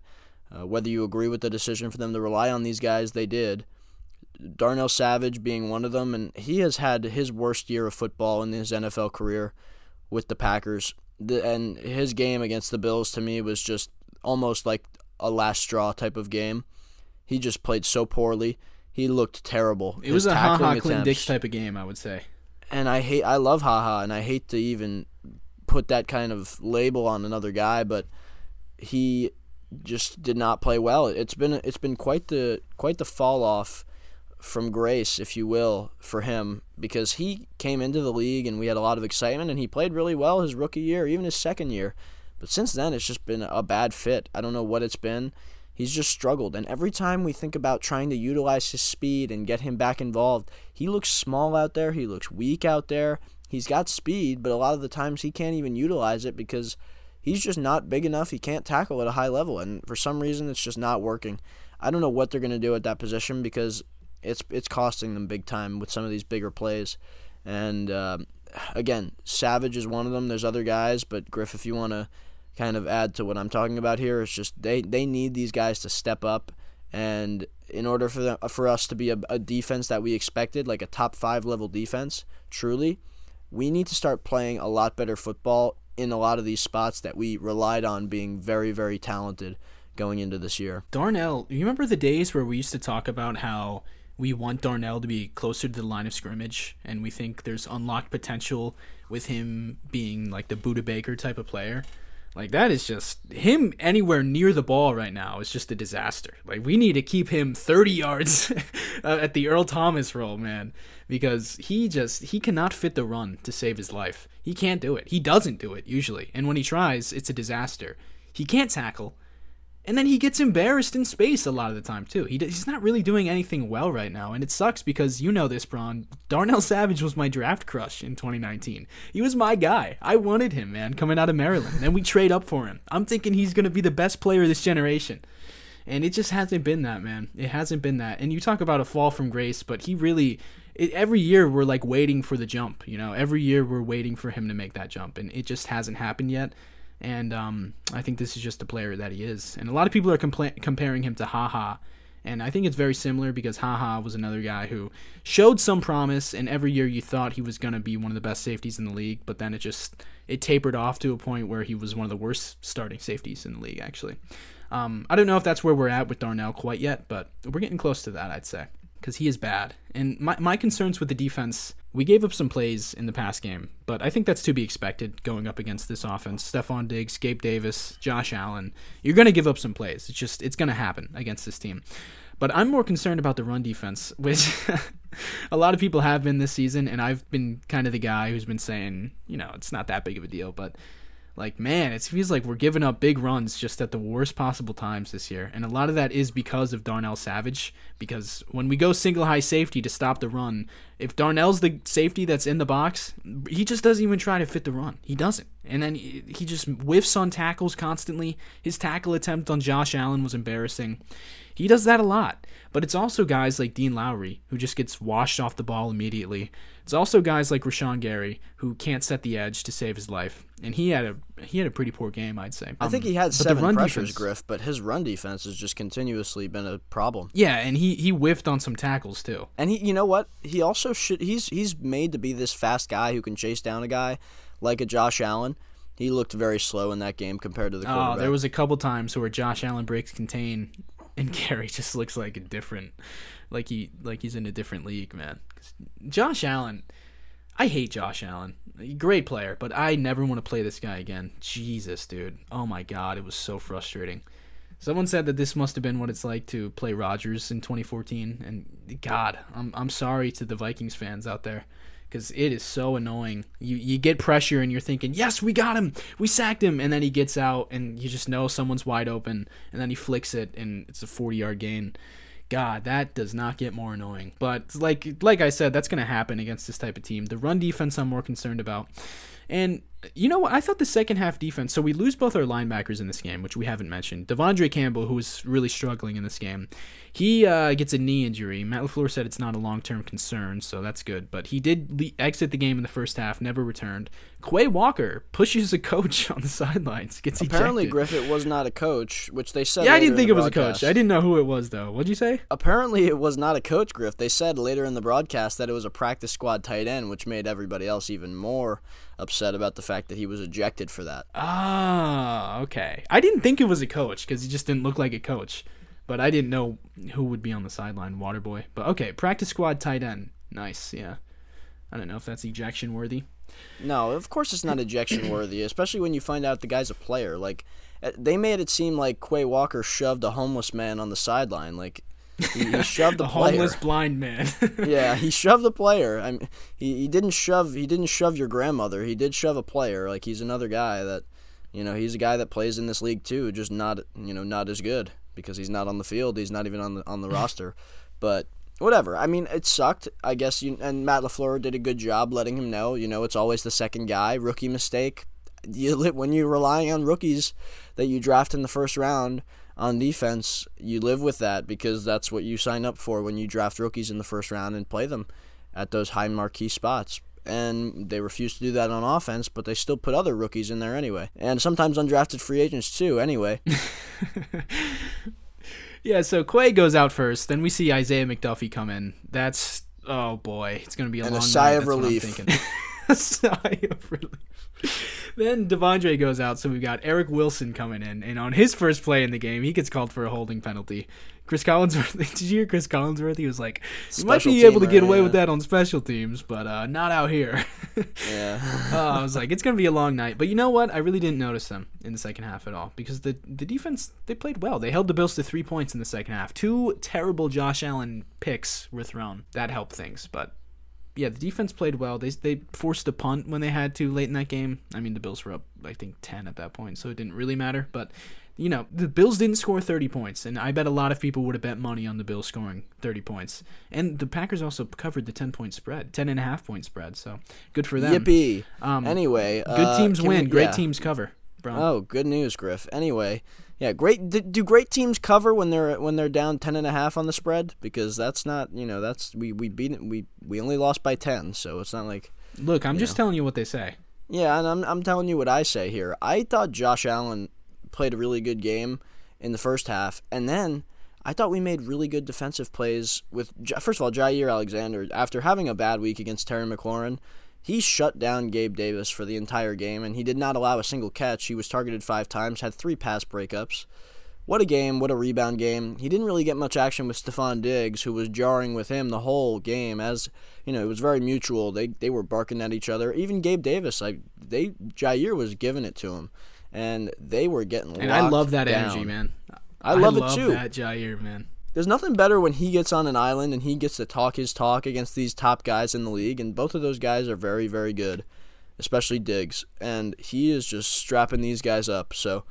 Whether you agree with the decision for them to rely on these guys, they did. Darnell Savage being one of them, and he has had his worst year of football in his NFL career with the Packers. And his game against the Bills, to me, was just almost like a last straw type of game. He just played so poorly. He looked terrible. It was a ha-ha, Clint Dix type of game, I would say. And I love ha-ha, and I hate to even put that kind of label on another guy, but he just did not play well. It's been quite the fall off from grace, if you will, for him, because he came into the league and we had a lot of excitement and he played really well his rookie year, even his second year. But since then, it's just been a bad fit. I don't know what it's been. He's just struggled. And every time we think about trying to utilize his speed and get him back involved, he looks small out there. He looks weak out there. He's got speed, but a lot of the times he can't even utilize it because he's just not big enough. He can't tackle at a high level. And for some reason, it's just not working. I don't know what they're going to do at that position because it's costing them big time with some of these bigger plays. And, again, Savage is one of them. There's other guys, but, Griff, if you want to kind of add to what I'm talking about here, it's just they need these guys to step up. And in order for us to be a defense that we expected, like a top 5 level defense, truly, we need to start playing a lot better football in a lot of these spots that we relied on being very, very talented going into this year. Darnell, you remember the days where we used to talk about how we want Darnell to be closer to the line of scrimmage, and we think there's unlocked potential with him being like the Buda Baker type of player? Like, that is just him anywhere near the ball right now is just a disaster. Like, we need to keep him 30 yards at the Earl Thomas role, man, because he cannot fit the run to save his life. He can't do it. He doesn't do it usually. And when he tries, it's a disaster. He can't tackle. And then he gets embarrassed in space a lot of the time, too. He's not really doing anything well right now, and it sucks because, you know this, Braun, Darnell Savage was my draft crush in 2019. He was my guy. I wanted him, man, coming out of Maryland, and we trade up for him. I'm thinking he's going to be the best player of this generation, and it just hasn't been that, man. It hasn't been that. And you talk about a fall from grace, but he really every year we're, like, waiting for the jump. You know, every year we're waiting for him to make that jump, and it just hasn't happened yet. And I think this is just the player that he is. And a lot of people are comparing him to HaHa And I think it's very similar because HaHa was another guy who showed some promise, and every year you thought he was going to be one of the best safeties in the league, but then it tapered off to a point where he was one of the worst starting safeties in the league, actually. I don't know if that's where we're at with Darnell quite yet, but we're getting close to that, I'd say, because he is bad. And my concerns with the defense, we gave up some plays in the past game, but I think that's to be expected going up against this offense. Stephon Diggs, Gabe Davis, Josh Allen, you're going to give up some plays. It's going to happen against this team. But I'm more concerned about the run defense, which a lot of people have been this season, and I've been kind of the guy who's been saying, it's not that big of a deal, but like, man, it feels like we're giving up big runs just at the worst possible times this year. And a lot of that is because of Darnell Savage, because when we go single high safety to stop the run, if Darnell's the safety that's in the box, he just doesn't even try to fit the run. He doesn't. And then he just whiffs on tackles constantly. His tackle attempt on Josh Allen was embarrassing. He does that a lot. But it's also guys like Dean Lowry, who just gets washed off the ball immediately. It's also guys like Rashawn Gary, who can't set the edge to save his life. And he had a pretty poor game, I'd say. I think he had 7 pressures, Griff, but his run defense has just continuously been a problem. Yeah, and he whiffed on some tackles too. And he, you know what? He also should. He's made to be this fast guy who can chase down a guy like a Josh Allen. He looked very slow in that game compared to the quarterback. Oh, there was a couple times where Josh Allen breaks contain, and Gary just looks like he's in a different league, man. Josh Allen, I hate Josh Allen. Great player, but I never want to play this guy again. Jesus, dude. Oh my God, it was so frustrating. Someone said that this must have been what it's like to play Rodgers in 2014, and God, I'm sorry to the Vikings fans out there, because it is so annoying. You get pressure and you're thinking, yes, we got him, we sacked him, and then he gets out and you just know someone's wide open, and then he flicks it and it's a 40-yard gain. God, that does not get more annoying. But like I said, that's going to happen against this type of team. The run defense I'm more concerned about. And you know what? I thought the second half defense, so we lose both our linebackers in this game, which we haven't mentioned. Devondre Campbell, who was really struggling in this game, he gets a knee injury. Matt LaFleur said it's not a long-term concern, so that's good. But he did exit the game in the first half, never returned. Quay Walker pushes a coach on the sidelines, gets ejected. Apparently, Griff, it was not a coach, which they said. Yeah, I didn't think it was a coach. I didn't know who it was, though. What'd you say? Apparently, it was not a coach, Griff. They said later in the broadcast that it was a practice squad tight end, which made everybody else even more upset about the fact that he was ejected for that. Ah, okay. I didn't think it was a coach because he just didn't look like a coach, but I didn't know who would be on the sideline, Waterboy. But okay, practice squad tight end. Nice, yeah. I don't know if that's ejection worthy. No, of course it's not ejection worthy, especially when you find out the guy's a player. Like, they made it seem like Quay Walker shoved a homeless man on the sideline. Like, he shoved the player. Homeless blind man. Yeah, he shoved the player. I mean, he didn't shove your grandmother. He did shove a player. Like, he's another guy that, he's a guy that plays in this league too, just not as good because he's not on the field. He's not even on the roster. But whatever. I mean, it sucked. I guess and Matt LaFleur did a good job letting him know, it's always the second guy, rookie mistake. When you're relying on rookies that you draft in the first round, on defense, you live with that because that's what you sign up for when you draft rookies in the first round and play them at those high marquee spots. And they refuse to do that on offense, but they still put other rookies in there anyway. And sometimes undrafted free agents too, anyway. Yeah, so Quay goes out first. Then we see Isaiah McDuffie come in. That's, oh boy, it's going to be a long night. And a sigh of relief. A sigh of relief. Then Devondre goes out, so we've got Eric Wilson coming in, and on his first play in the game, he gets called for a holding penalty. Chris Collinsworth, did you hear Chris Collinsworth? He was like, you might be able to get away with that on special teams, but not out here. Yeah. I was like, it's going to be a long night. But you know what? I really didn't notice them in the second half at all because the defense, they played well. They held the Bills to 3 points in the second half. 2 terrible Josh Allen picks were thrown. That helped things, but yeah, the defense played well. They forced a punt when they had to late in that game. I mean, the Bills were up, I think, 10 at that point, so it didn't really matter. But, the Bills didn't score 30 points, and I bet a lot of people would have bet money on the Bills scoring 30 points. And the Packers also covered the 10-point spread, 10.5-point spread, so good for them. Yippee. Anyway. Good teams win. Great teams cover, Bron. Oh, good news, Griff. Anyway, yeah, great. Do great teams cover when they're down 10.5 on the spread? Because that's not, that's we only lost by 10, so it's not like. Look, I'm just telling you what they say. Yeah, and I'm telling you what I say here. I thought Josh Allen played a really good game in the first half, and then I thought we made really good defensive plays with, first of all, Jaire Alexander. After having a bad week against Terry McLaurin, he shut down Gabe Davis for the entire game, and he did not allow a single catch. He was targeted 5 times, had 3 pass breakups. What a game, what a rebound game. He didn't really get much action with Stephon Diggs, who was jarring with him the whole game. As, you know, it was very mutual. They were barking at each other. Even Gabe Davis, Jaire was giving it to him, and they were getting locked down. And I love that energy, man. I love it, too. I love that Jaire, man. There's nothing better when he gets on an island and he gets to talk his talk against these top guys in the league, and both of those guys are very, very good, especially Diggs. And he is just strapping these guys up, so...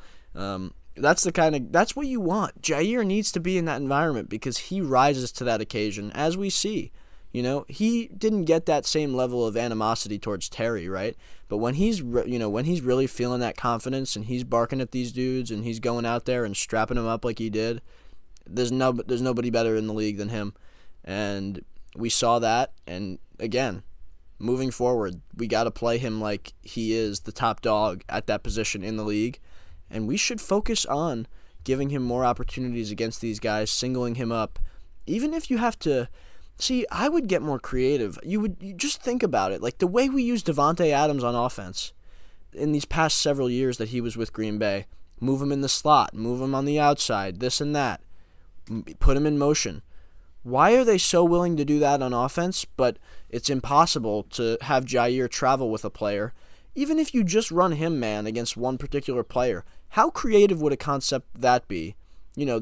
That's what you want. Jaire needs to be in that environment because he rises to that occasion, as we see. You know, he didn't get that same level of animosity towards Terry, right? But when he's really feeling that confidence and he's barking at these dudes and he's going out there and strapping them up like he did, there's nobody better in the league than him. And we saw that, and again, moving forward, we got to play him like he is the top dog at that position in the league. And we should focus on giving him more opportunities against these guys, singling him up. Even if you have to... See, I would get more creative. You just think about it. Like, the way we use Davante Adams on offense in these past several years that he was with Green Bay, move him in the slot, move him on the outside, this and that, put him in motion. Why are they so willing to do that on offense, but it's impossible to have Jaire travel with a player? Even if you just run him, man, against one particular player, how creative would a concept that be? You know,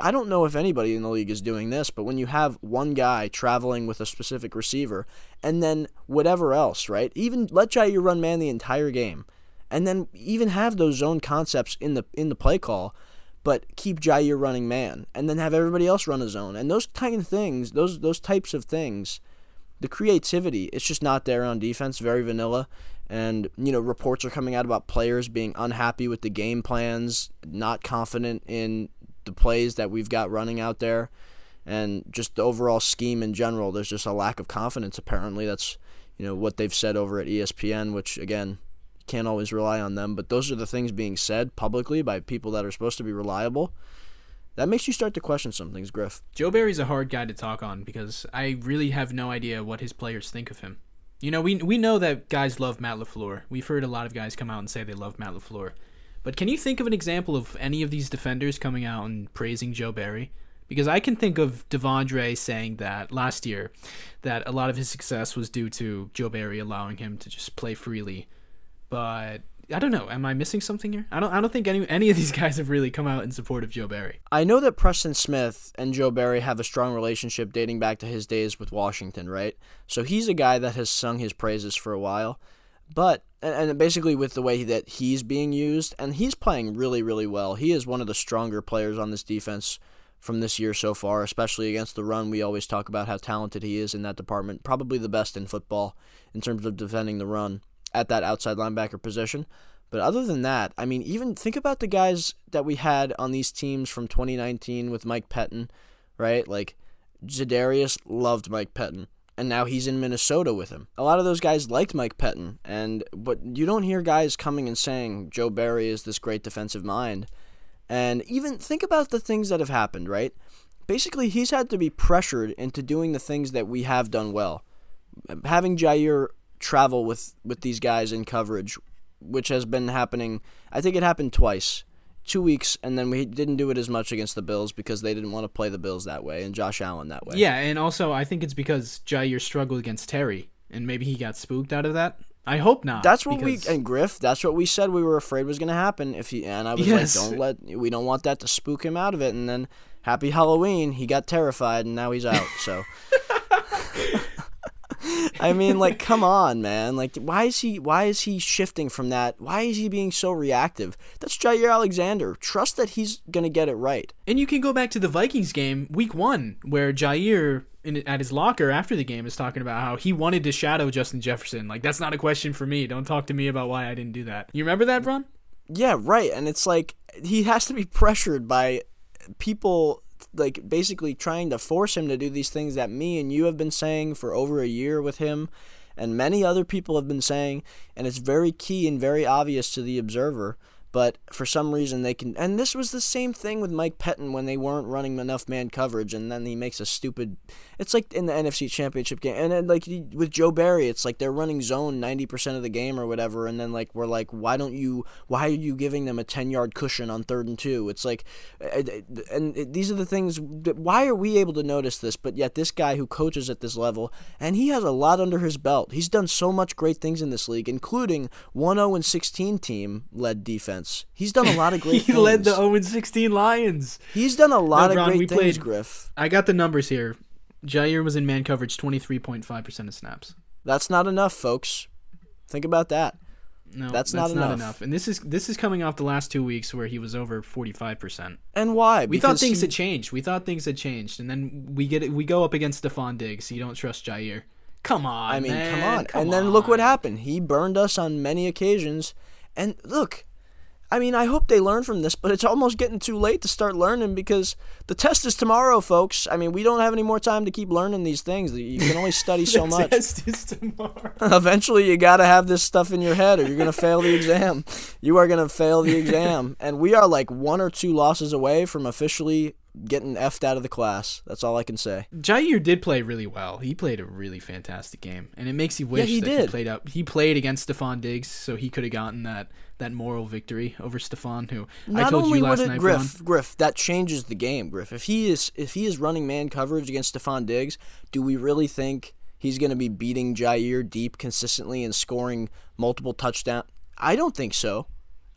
I don't know if anybody in the league is doing this, but when you have one guy traveling with a specific receiver, and then whatever else, right? Even let Jaire run man the entire game, and then even have those zone concepts in the play call, but keep Jaire running man, and then have everybody else run a zone. And those kind of things, those types of things, the creativity, it's just not there on defense, very vanilla. And, you know, reports are coming out about players being unhappy with the game plans, not confident in the plays that we've got running out there, and just the overall scheme in general. There's just a lack of confidence, apparently. That's, you know, what they've said over at ESPN, which, again, can't always rely on them. But those are the things being said publicly by people that are supposed to be reliable. That makes you start to question some things, Griff. Joe Barry's a hard guy to talk on because I really have no idea what his players think of him. You know, we know that guys love Matt LaFleur. We've heard a lot of guys come out and say they love Matt LaFleur. But can you think of an example of any of these defenders coming out and praising Joe Barry? Because I can think of Devondre saying that last year, that a lot of his success was due to Joe Barry allowing him to just play freely. But I don't know. Am I missing something here? I don't think any of these guys have really come out in support of Joe Barry. I know that Preston Smith and Joe Barry have a strong relationship dating back to his days with Washington, right? So he's a guy that has sung his praises for a while. But, and basically with the way that he's being used, and he's playing really, really well. He is one of the stronger players on this defense from this year so far, especially against the run. We always talk about how talented he is in that department. Probably the best in football in terms of defending the run at that outside linebacker position. But other than that, I mean, even think about the guys that we had on these teams from 2019 with Mike Pettine, right? Like, Za'Darius loved Mike Pettine, and now he's in Minnesota with him. A lot of those guys liked Mike Pettine, but you don't hear guys coming and saying Joe Barry is this great defensive mind. And even think about the things that have happened, right? Basically, he's had to be pressured into doing the things that we have done well. Having Jaire travel with these guys in coverage, which has been happening. I think it happened twice, 2 weeks, and then we didn't do it as much against the Bills because they didn't want to play the Bills that way and Josh Allen that way. Yeah, and also I think it's because Jaire struggled against Terry, and maybe he got spooked out of that. I hope not. That's what we said we were afraid was going to happen. We don't want that to spook him out of it. And then happy Halloween, he got terrified and now he's out. So. I mean, like, come on, man. Like, why is he shifting from that? Why is he being so reactive? That's Jaire Alexander. Trust that he's going to get it right. And you can go back to the Vikings game, week one, where Jaire at his locker after the game is talking about how he wanted to shadow Justin Jefferson. Like, that's not a question for me. Don't talk to me about why I didn't do that. You remember that, Bron? Yeah, right. And it's like he has to be pressured by people like basically trying to force him to do these things that me and you have been saying for over a year with him and many other people have been saying, and it's very key and very obvious to the observer But for some reason they can, and this was the same thing with Mike Pettine when they weren't running enough man coverage, and then he makes a stupid, it's like in the NFC Championship game, and then like with Joe Barry, it's like they're running zone 90% of the game or whatever, and then like we're like, why are you giving them a 10-yard cushion on 3rd and 2? It's like, and these are the things, why are we able to notice this, but yet this guy who coaches at this level, and he has a lot under his belt, he's done so much great things in this league, including 1-0-16 team led defense. He's done a lot of great things. He led the 0-16 Lions. He's done a lot of great things, Griff. I got the numbers here. Jaire was in man coverage 23.5% of snaps. That's not enough, folks. Think about that. No, that's not enough. And this is coming off the last 2 weeks where he was over 45%. And why? We thought things had changed. And then we go up against Stephon Diggs. You don't trust Jaire. Come on, Then look what happened. He burned us on many occasions. And look... I mean, I hope they learn from this, but it's almost getting too late to start learning because the test is tomorrow, folks. I mean, we don't have any more time to keep learning these things. You can only study so much. The test is tomorrow. Eventually, you got to have this stuff in your head or you're going to fail the exam. You are going to fail the exam. And we are like 1 or 2 losses away from officially getting effed out of the class. That's all I can say. Jaire did play really well. He played a really fantastic game, and it makes you wish he played against Stephon Diggs, so he could have gotten that moral victory over Stephon, who I told you last night. Griff, that changes the game, Griff. If he is running man coverage against Stephon Diggs, do we really think he's going to be beating Jaire deep consistently and scoring multiple touchdowns? I don't think so.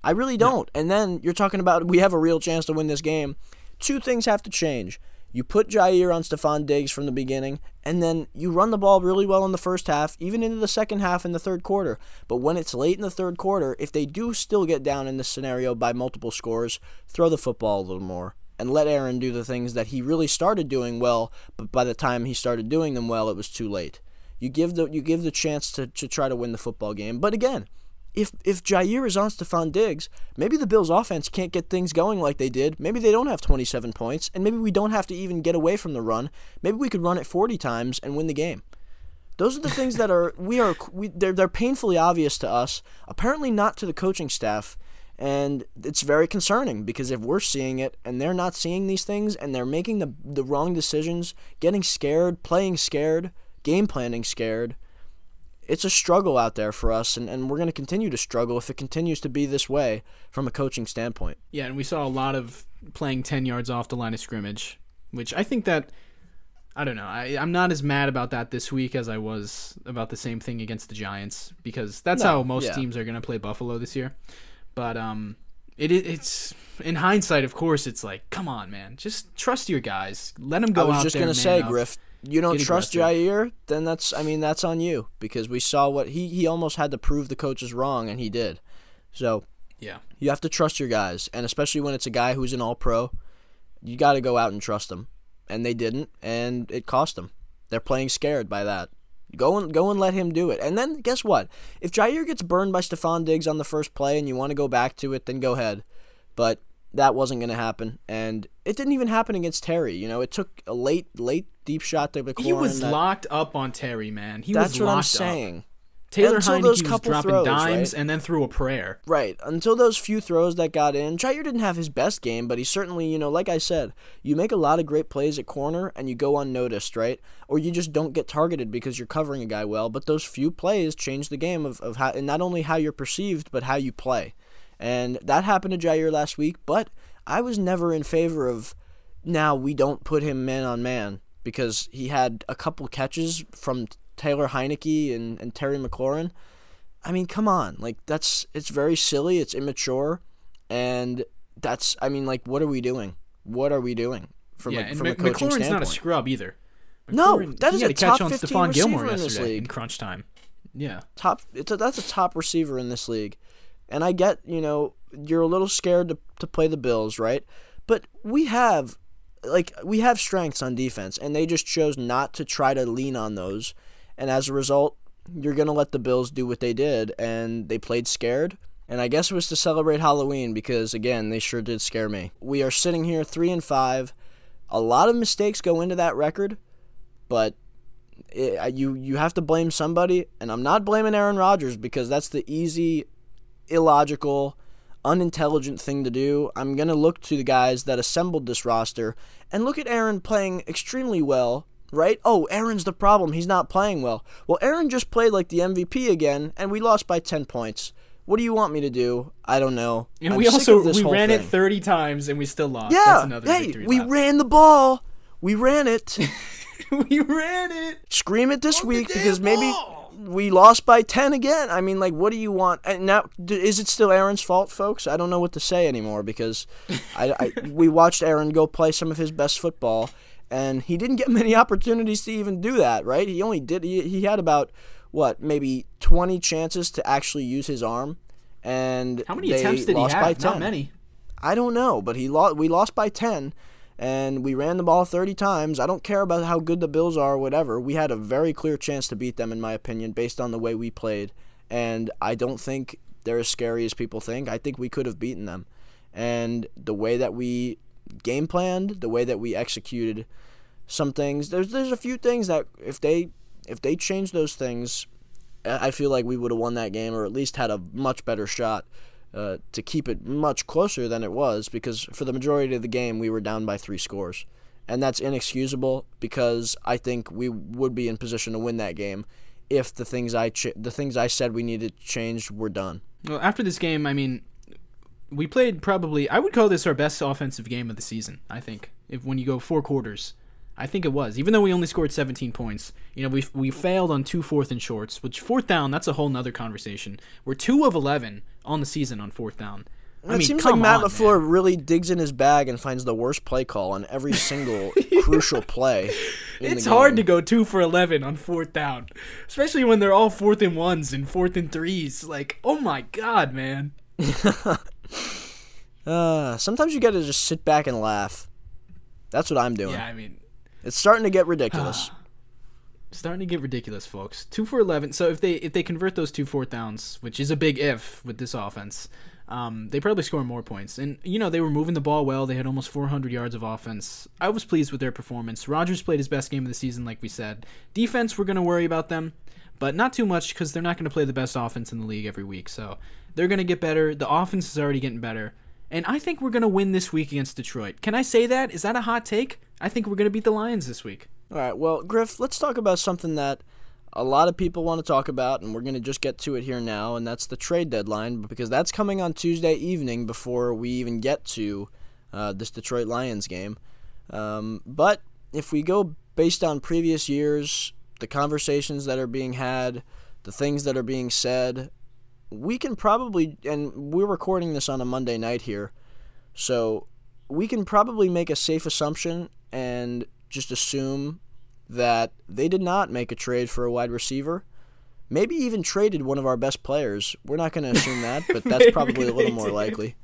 I really don't. No. And then you're talking about we have a real chance to win this game. 2 things have to change. You put Jaire on Stephon Diggs from the beginning, and then you run the ball really well in the first half, even into the second half in the third quarter. But when it's late in the third quarter, if they do still get down in this scenario by multiple scores, throw the football a little more and let Aaron do the things that he really started doing well, but by the time he started doing them well, it was too late. You give the chance to try to win the football game. But again, If Jaire is on Stephon Diggs, maybe the Bills' offense can't get things going like they did. Maybe they don't have 27 points, and maybe we don't have to even get away from the run. Maybe we could run it 40 times and win the game. Those are the things that they're painfully obvious to us, apparently not to the coaching staff, and it's very concerning because if we're seeing it and they're not seeing these things and they're making the wrong decisions, getting scared, playing scared, game planning scared, it's a struggle out there for us, and we're going to continue to struggle if it continues to be this way from a coaching standpoint. Yeah, and we saw a lot of playing 10 yards off the line of scrimmage, which I think that, I don't know, I'm not as mad about that this week as I was about the same thing against the Giants, because that's how most teams are going to play Buffalo this year. But it's in hindsight, of course, it's like, come on, man, just trust your guys. Let them go out there. I was just going to say, Griff, you don't trust Jaire, then that's on you, because we saw what he almost had to prove the coaches wrong, and he did. So yeah, you have to trust your guys, and especially when it's a guy who's an All-Pro, you got to go out and trust them, and they didn't, and it cost them. They're playing scared by that. Go and let him do it. And then guess what? If Jaire gets burned by Stephon Diggs on the first play and you want to go back to it, then go ahead. But that wasn't going to happen, and it didn't even happen against Terry. You know, it took a late deep shot to McLaurin. He was locked up on Terry, man. That's what I'm saying. Taylor Heineke was dropping dimes and then threw a prayer. Right. Until those few throws that got in, Jaire didn't have his best game, but he certainly, you know, like I said, you make a lot of great plays at corner and you go unnoticed, right? Or you just don't get targeted because you're covering a guy well, but those few plays change the game of how, and not only how you're perceived, but how you play. And that happened to Jaire last week, but I was never in favor of, now we don't put him man on man, because he had a couple catches from Taylor Heineke and Terry McLaurin. I mean, come on. Like, it's very silly. It's immature. And what are we doing? What are we doing from a coaching standpoint? McLaurin's not a scrub either. McLaurin, that is a top 15 receiver in this league. In crunch time. Yeah. That's a top receiver in this league. And I get, you know, you're a little scared to play the Bills, right? But we have strengths on defense, and they just chose not to try to lean on those. And as a result, you're going to let the Bills do what they did, and they played scared. And I guess it was to celebrate Halloween because, again, they sure did scare me. We are sitting here 3-5. A lot of mistakes go into that record, but you have to blame somebody. And I'm not blaming Aaron Rodgers because that's the easy, illogical, unintelligent thing to do. I'm going to look to the guys that assembled this roster and look at Aaron playing extremely well, right? Oh, Aaron's the problem. He's not playing well. Well, Aaron just played like the MVP again, and we lost by 10 points. What do you want me to do? I don't know. And we ran it 30 times, and we still lost. Yeah, that's another victory we lap. Ran the ball. We ran it. We ran it. Scream it this week because maybe we lost by 10 again. I mean, like, what do you want? And now, is it still Aaron's fault, folks? I don't know what to say anymore because we watched Aaron go play some of his best football, and he didn't get many opportunities to even do that, right? He only did. He had about, maybe 20 chances to actually use his arm, and how many attempts did he have? Not many. I don't know, but we lost by 10. And we ran the ball 30 times. I don't care about how good the Bills are or whatever. We had a very clear chance to beat them, in my opinion, based on the way we played. And I don't think they're as scary as people think. I think we could have beaten them. And the way that we game planned, the way that we executed some things, there's a few things that if they changed those things, I feel like we would have won that game or at least had a much better shot. To keep it much closer than it was, because for the majority of the game we were down by 3 scores, and that's inexcusable because I think we would be in position to win that game if the things I said we needed changed were done. Well, after this game, I mean, we played probably, I would call this our best offensive game of the season. I think when you go 4 quarters, I think it was, even though we only scored 17 points. You know, we failed on 2 fourth and shorts, which fourth down, that's a whole nother conversation. We're 2 of 11 on the season on fourth down. It seems like Matt LaFleur really digs in his bag and finds the worst play call on every single crucial play. It's hard to go 2 for 11 on fourth down, especially when they're all 4th and 1s and 4th and 3s. Like, oh my God, man. Sometimes you got to just sit back and laugh. That's what I'm doing. Yeah, I mean, it's starting to get ridiculous. Starting to get ridiculous, folks. 2 for 11. So if they convert those 2 fourth downs, which is a big if with this offense, they probably score more points. And you know, they were moving the ball well. They had almost 400 yards of offense. I was pleased with their performance. Rodgers played his best game of the season, like we said. Defense, we're going to worry about them, but not too much because they're not going to play the best offense in the league every week. So they're going to get better. The offense is already getting better. And I think we're going to win this week against Detroit. Can I say that? Is that a hot take? I think we're going to beat the Lions this week. All right, well, Griff, let's talk about something that a lot of people want to talk about, and we're going to just get to it here now, and that's the trade deadline, because that's coming on Tuesday evening before we even get to this Detroit Lions game. But if we go based on previous years, the conversations that are being had, the things that are being said, we can probably, and we're recording this on a Monday night here, so we can probably make a safe assumption and just assume that they did not make a trade for a wide receiver. Maybe even traded one of our best players. We're not going to assume that, but that's probably a little more likely.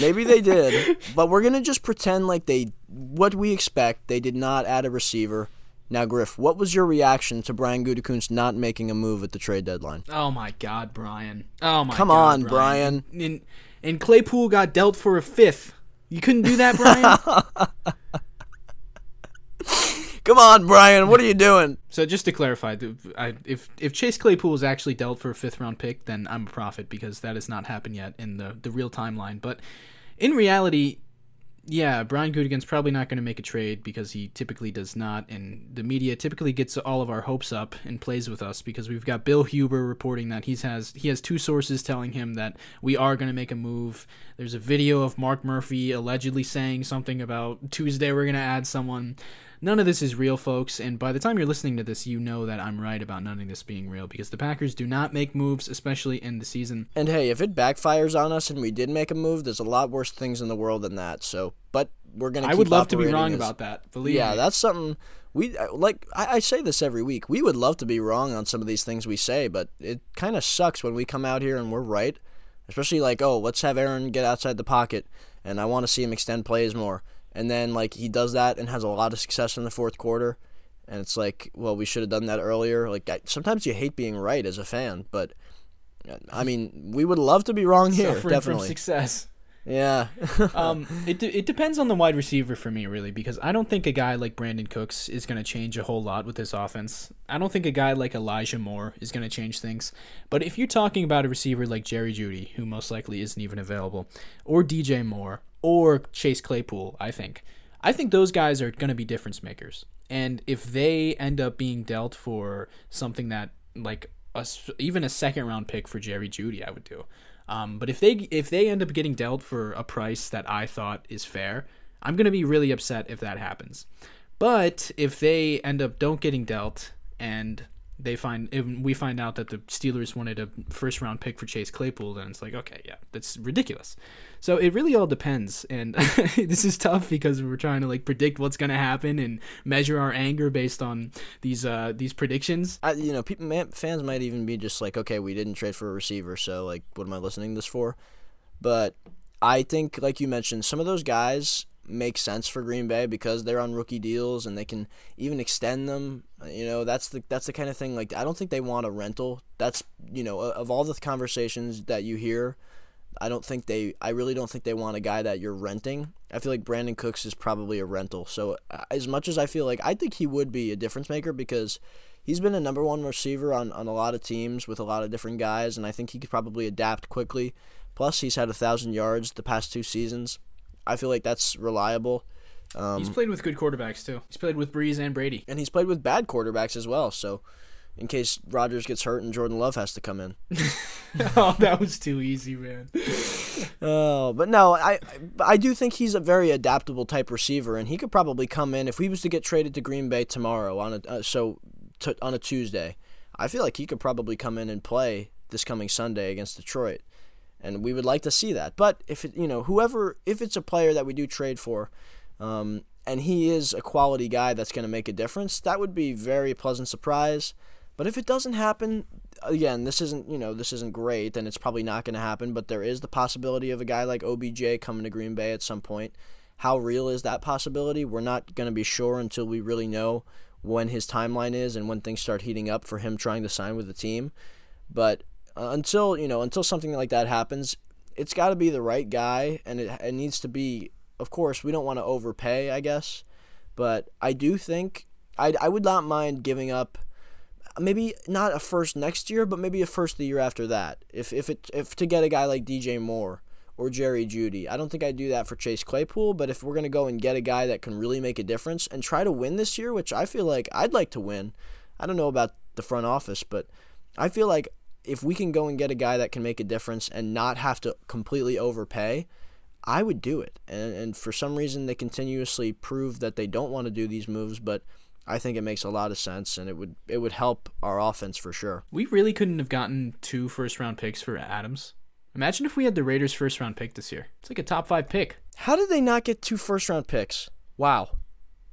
Maybe they did, but we're going to just pretend like what we expect, they did not add a receiver. Now, Griff, what was your reaction to Brian Gutekunst not making a move at the trade deadline? Oh, my God, Brian. Oh, my God, come on, Brian. And Claypool got dealt for a 5th. You couldn't do that, Brian? Come on, Brian. What are you doing? So just to clarify, if Chase Claypool is actually dealt for a 5th-round pick, then I'm a prophet because that has not happened yet in the real timeline. But in reality, yeah, Brian Gutekunst's probably not going to make a trade because he typically does not, and the media typically gets all of our hopes up and plays with us because we've got Bill Huber reporting that he has 2 sources telling him that we are going to make a move. There's a video of Mark Murphy allegedly saying something about Tuesday we're going to add someone. None of this is real, folks, and by the time you're listening to this, you know that I'm right about none of this being real because the Packers do not make moves, especially in the season. And hey, if it backfires on us and we did make a move, there's a lot worse things in the world than that. So, but we're going to keep I would love to be wrong about that, believe me. Yeah, that's something I say this every week. We would love to be wrong on some of these things we say, but it kind of sucks when we come out here and we're right, especially like, oh, let's have Aaron get outside the pocket, and I want to see him extend plays more. And then, like, he does that and has a lot of success in the 4th quarter. And it's like, well, we should have done that earlier. Like, sometimes you hate being right as a fan. But, I mean, we would love to be wrong here, definitely. Suffering from success. Yeah. It depends on the wide receiver for me, really, because I don't think a guy like Brandon Cooks is going to change a whole lot with this offense. I don't think a guy like Elijah Moore is going to change things. But if you're talking about a receiver like Jerry Jeudy, who most likely isn't even available, or DJ Moore, or Chase Claypool, I think those guys are going to be difference makers. And if they end up being dealt for something that, like, even a second-round pick for Jerry Jeudy, I would do. But if they end up getting dealt for a price that I thought is fair, I'm going to be really upset if that happens. But if they end up don't getting dealt and we find out that the Steelers wanted a first-round pick for Chase Claypool, then it's like, okay, yeah, that's ridiculous. So it really all depends, and this is tough because we're trying to, like, predict what's going to happen and measure our anger based on these predictions. Fans might even be just like, okay, we didn't trade for a receiver, so, like, what am I listening to this for? But I think, like you mentioned, some of those guys make sense for Green Bay because they're on rookie deals and they can even extend them. You know, that's the kind of thing. Like, I don't think they want a rental. That's, you know, of all the conversations that you hear, I really don't think they want a guy that you're renting. I feel like Brandon Cooks is probably a rental. So as much as I feel like, I think he would be a difference maker because he's been a number one receiver on a lot of teams with a lot of different guys, and I think he could probably adapt quickly. Plus, he's had 1,000 yards the past two seasons. I feel like that's reliable. He's played with good quarterbacks, too. He's played with Breeze and Brady. And he's played with bad quarterbacks as well, so in case Rodgers gets hurt and Jordan Love has to come in. Oh, that was too easy, man. Oh, but no, I do think he's a very adaptable type receiver, and he could probably come in if he was to get traded to Green Bay tomorrow on a Tuesday. I feel like he could probably come in and play this coming Sunday against Detroit. And we would like to see that. But if it's a player that we do trade for, and he is a quality guy that's going to make a difference, that would be very pleasant surprise. But if it doesn't happen, again, this isn't great, and it's probably not going to happen. But there is the possibility of a guy like OBJ coming to Green Bay at some point. How real is that possibility? We're not going to be sure until we really know when his timeline is and when things start heating up for him trying to sign with the team. But until something like that happens, it's got to be the right guy, and it needs to be, of course, we don't want to overpay, I guess, but I do think I would not mind giving up maybe not a first next year, but maybe a first the year after that if to get a guy like DJ Moore or Jerry Jeudy. I don't think I'd do that for Chase Claypool, but if we're going to go and get a guy that can really make a difference and try to win this year, which I feel like I'd like to win. I don't know about the front office, but I feel like if we can go and get a guy that can make a difference and not have to completely overpay, I would do it. And for some reason, they continuously prove that they don't want to do these moves, but I think it makes a lot of sense, and it would help our offense for sure. We really couldn't have gotten 2 first-round picks for Adams. Imagine if we had the Raiders' first-round pick this year. It's like a top-5 pick. How did they not get 2 first-round picks? Wow.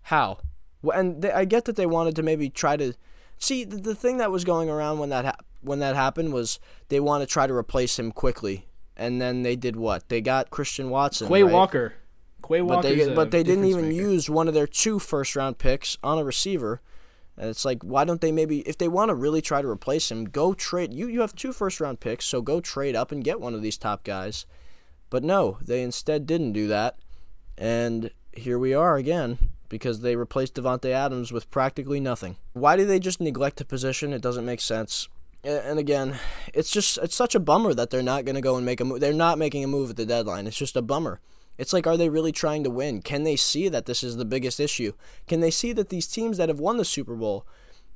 How? And I get that they wanted to maybe try to... See, the thing that was going around when that happened was they want to try to replace him quickly, and then they did what? They got Christian Watson. Quay Walker. Quay Walker. But they didn't even use one of their 2 first-round picks on a receiver. And it's like, why don't they maybe, if they want to really try to replace him, go trade. You have 2 first-round picks, so go trade up and get one of these top guys. But no, they instead didn't do that, and here we are again, because they replaced Davante Adams with practically nothing. Why do they just neglect the position? It doesn't make sense. And again, it's such a bummer that they're not going to go and make a move. They're not making a move at the deadline. It's just a bummer. It's like, are they really trying to win? Can they see that this is the biggest issue? Can they see that these teams that have won the Super Bowl,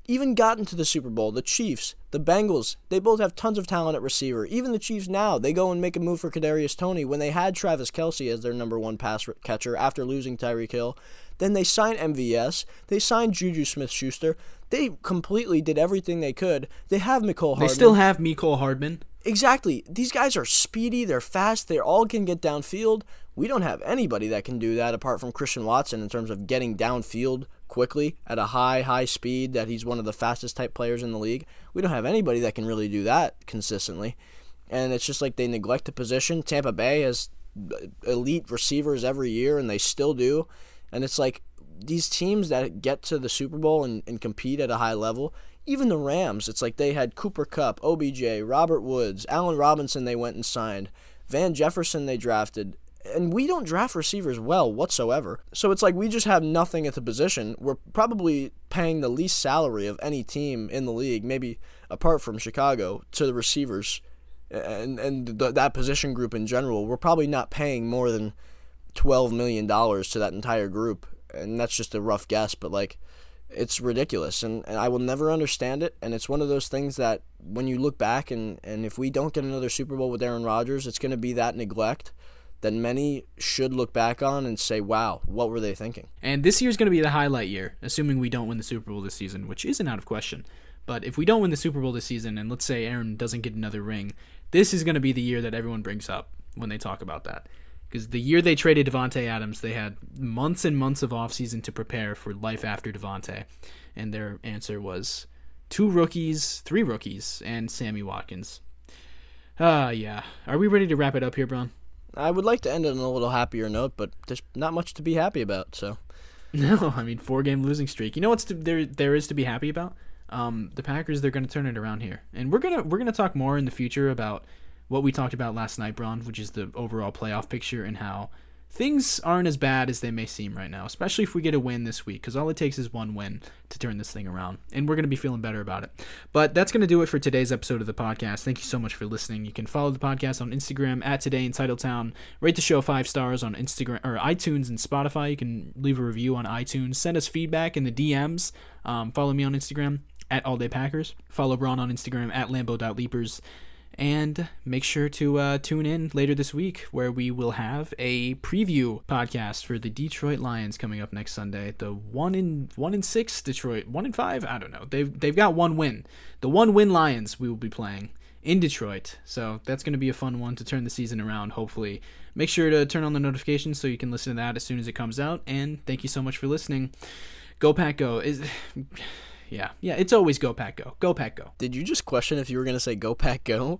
even gotten to the Super Bowl, the Chiefs, the Bengals, they both have tons of talent at receiver. Even the Chiefs now, they go and make a move for Kadarius Toney when they had Travis Kelce as their number 1 pass catcher after losing Tyreek Hill. Then they signed MVS. They signed Juju Smith-Schuster. They completely did everything they could. They have Mecole Hardman. They still have Mecole Hardman. Exactly. These guys are speedy. They're fast. They all can get downfield. We don't have anybody that can do that apart from Christian Watson in terms of getting downfield quickly at a high speed, that he's one of the fastest type players in the league. We don't have anybody that can really do that consistently. And it's just like they neglect the position. Tampa Bay has elite receivers every year, and they still do. And it's like these teams that get to the Super Bowl and compete at a high level, even the Rams, it's like they had Cooper Kupp, OBJ, Robert Woods, Allen Robinson they went and signed, Van Jefferson they drafted, And we don't draft receivers well whatsoever. So it's like we just have nothing at the position. We're probably paying the least salary of any team in the league, maybe apart from Chicago, to the receivers and that position group in general. We're probably not paying more than $12 million to that entire group. And that's just a rough guess, but like it's ridiculous. And I will never understand it. And it's one of those things that when you look back and if we don't get another Super Bowl with Aaron Rodgers, it's going to be that neglect that many should look back on and say, wow, what were they thinking? And this year's going to be the highlight year, assuming we don't win the Super Bowl this season, which isn't out of question. But if we don't win the Super Bowl this season, and let's say Aaron doesn't get another ring, this is going to be the year that everyone brings up when they talk about that. Because the year they traded Davante Adams, they had months and months of offseason to prepare for life after Davante. And their answer was 3 rookies, and Sammy Watkins. Yeah. Are we ready to wrap it up here, Bron? I would like to end it on a little happier note, but there's not much to be happy about, so. No, I mean, 4-game losing streak. You know what's there is to be happy about? The Packers, they're going to turn it around here. And we're gonna talk more in the future about what we talked about last night, Bron, which is the overall playoff picture and how things aren't as bad as they may seem right now, especially if we get a win this week, because all it takes is one win to turn this thing around, and we're going to be feeling better about it. But that's going to do it for today's episode of the podcast. Thank you so much for listening. You can follow the podcast on Instagram at Today in Titletown. Rate the show 5 stars on Instagram or iTunes and Spotify. You can leave a review on iTunes. Send us feedback in the DMs. Follow me on Instagram at All Day Packers. Follow Bron on Instagram at Lambo.Leapers. And make sure to tune in later this week where we will have a preview podcast for the Detroit Lions coming up next Sunday. The 1-6 Detroit, 1-5, I don't know. They've got one win. The 1-win Lions we will be playing in Detroit. So that's going to be a fun one to turn the season around, hopefully. Make sure to turn on the notifications so you can listen to that as soon as it comes out. And thank you so much for listening. Go Pack Go. Yeah, it's always Go Pack Go. Go Pack Go. Did you just question if you were going to say Go Pack Go?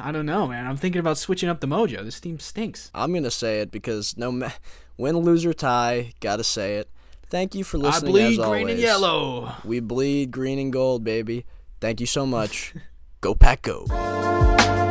I don't know, man. I'm thinking about switching up the mojo. This team stinks. I'm going to say it because win, lose, or tie, got to say it. Thank you for listening, as always. I bleed green and yellow. We bleed green and gold, baby. Thank you so much. Go Pack Go.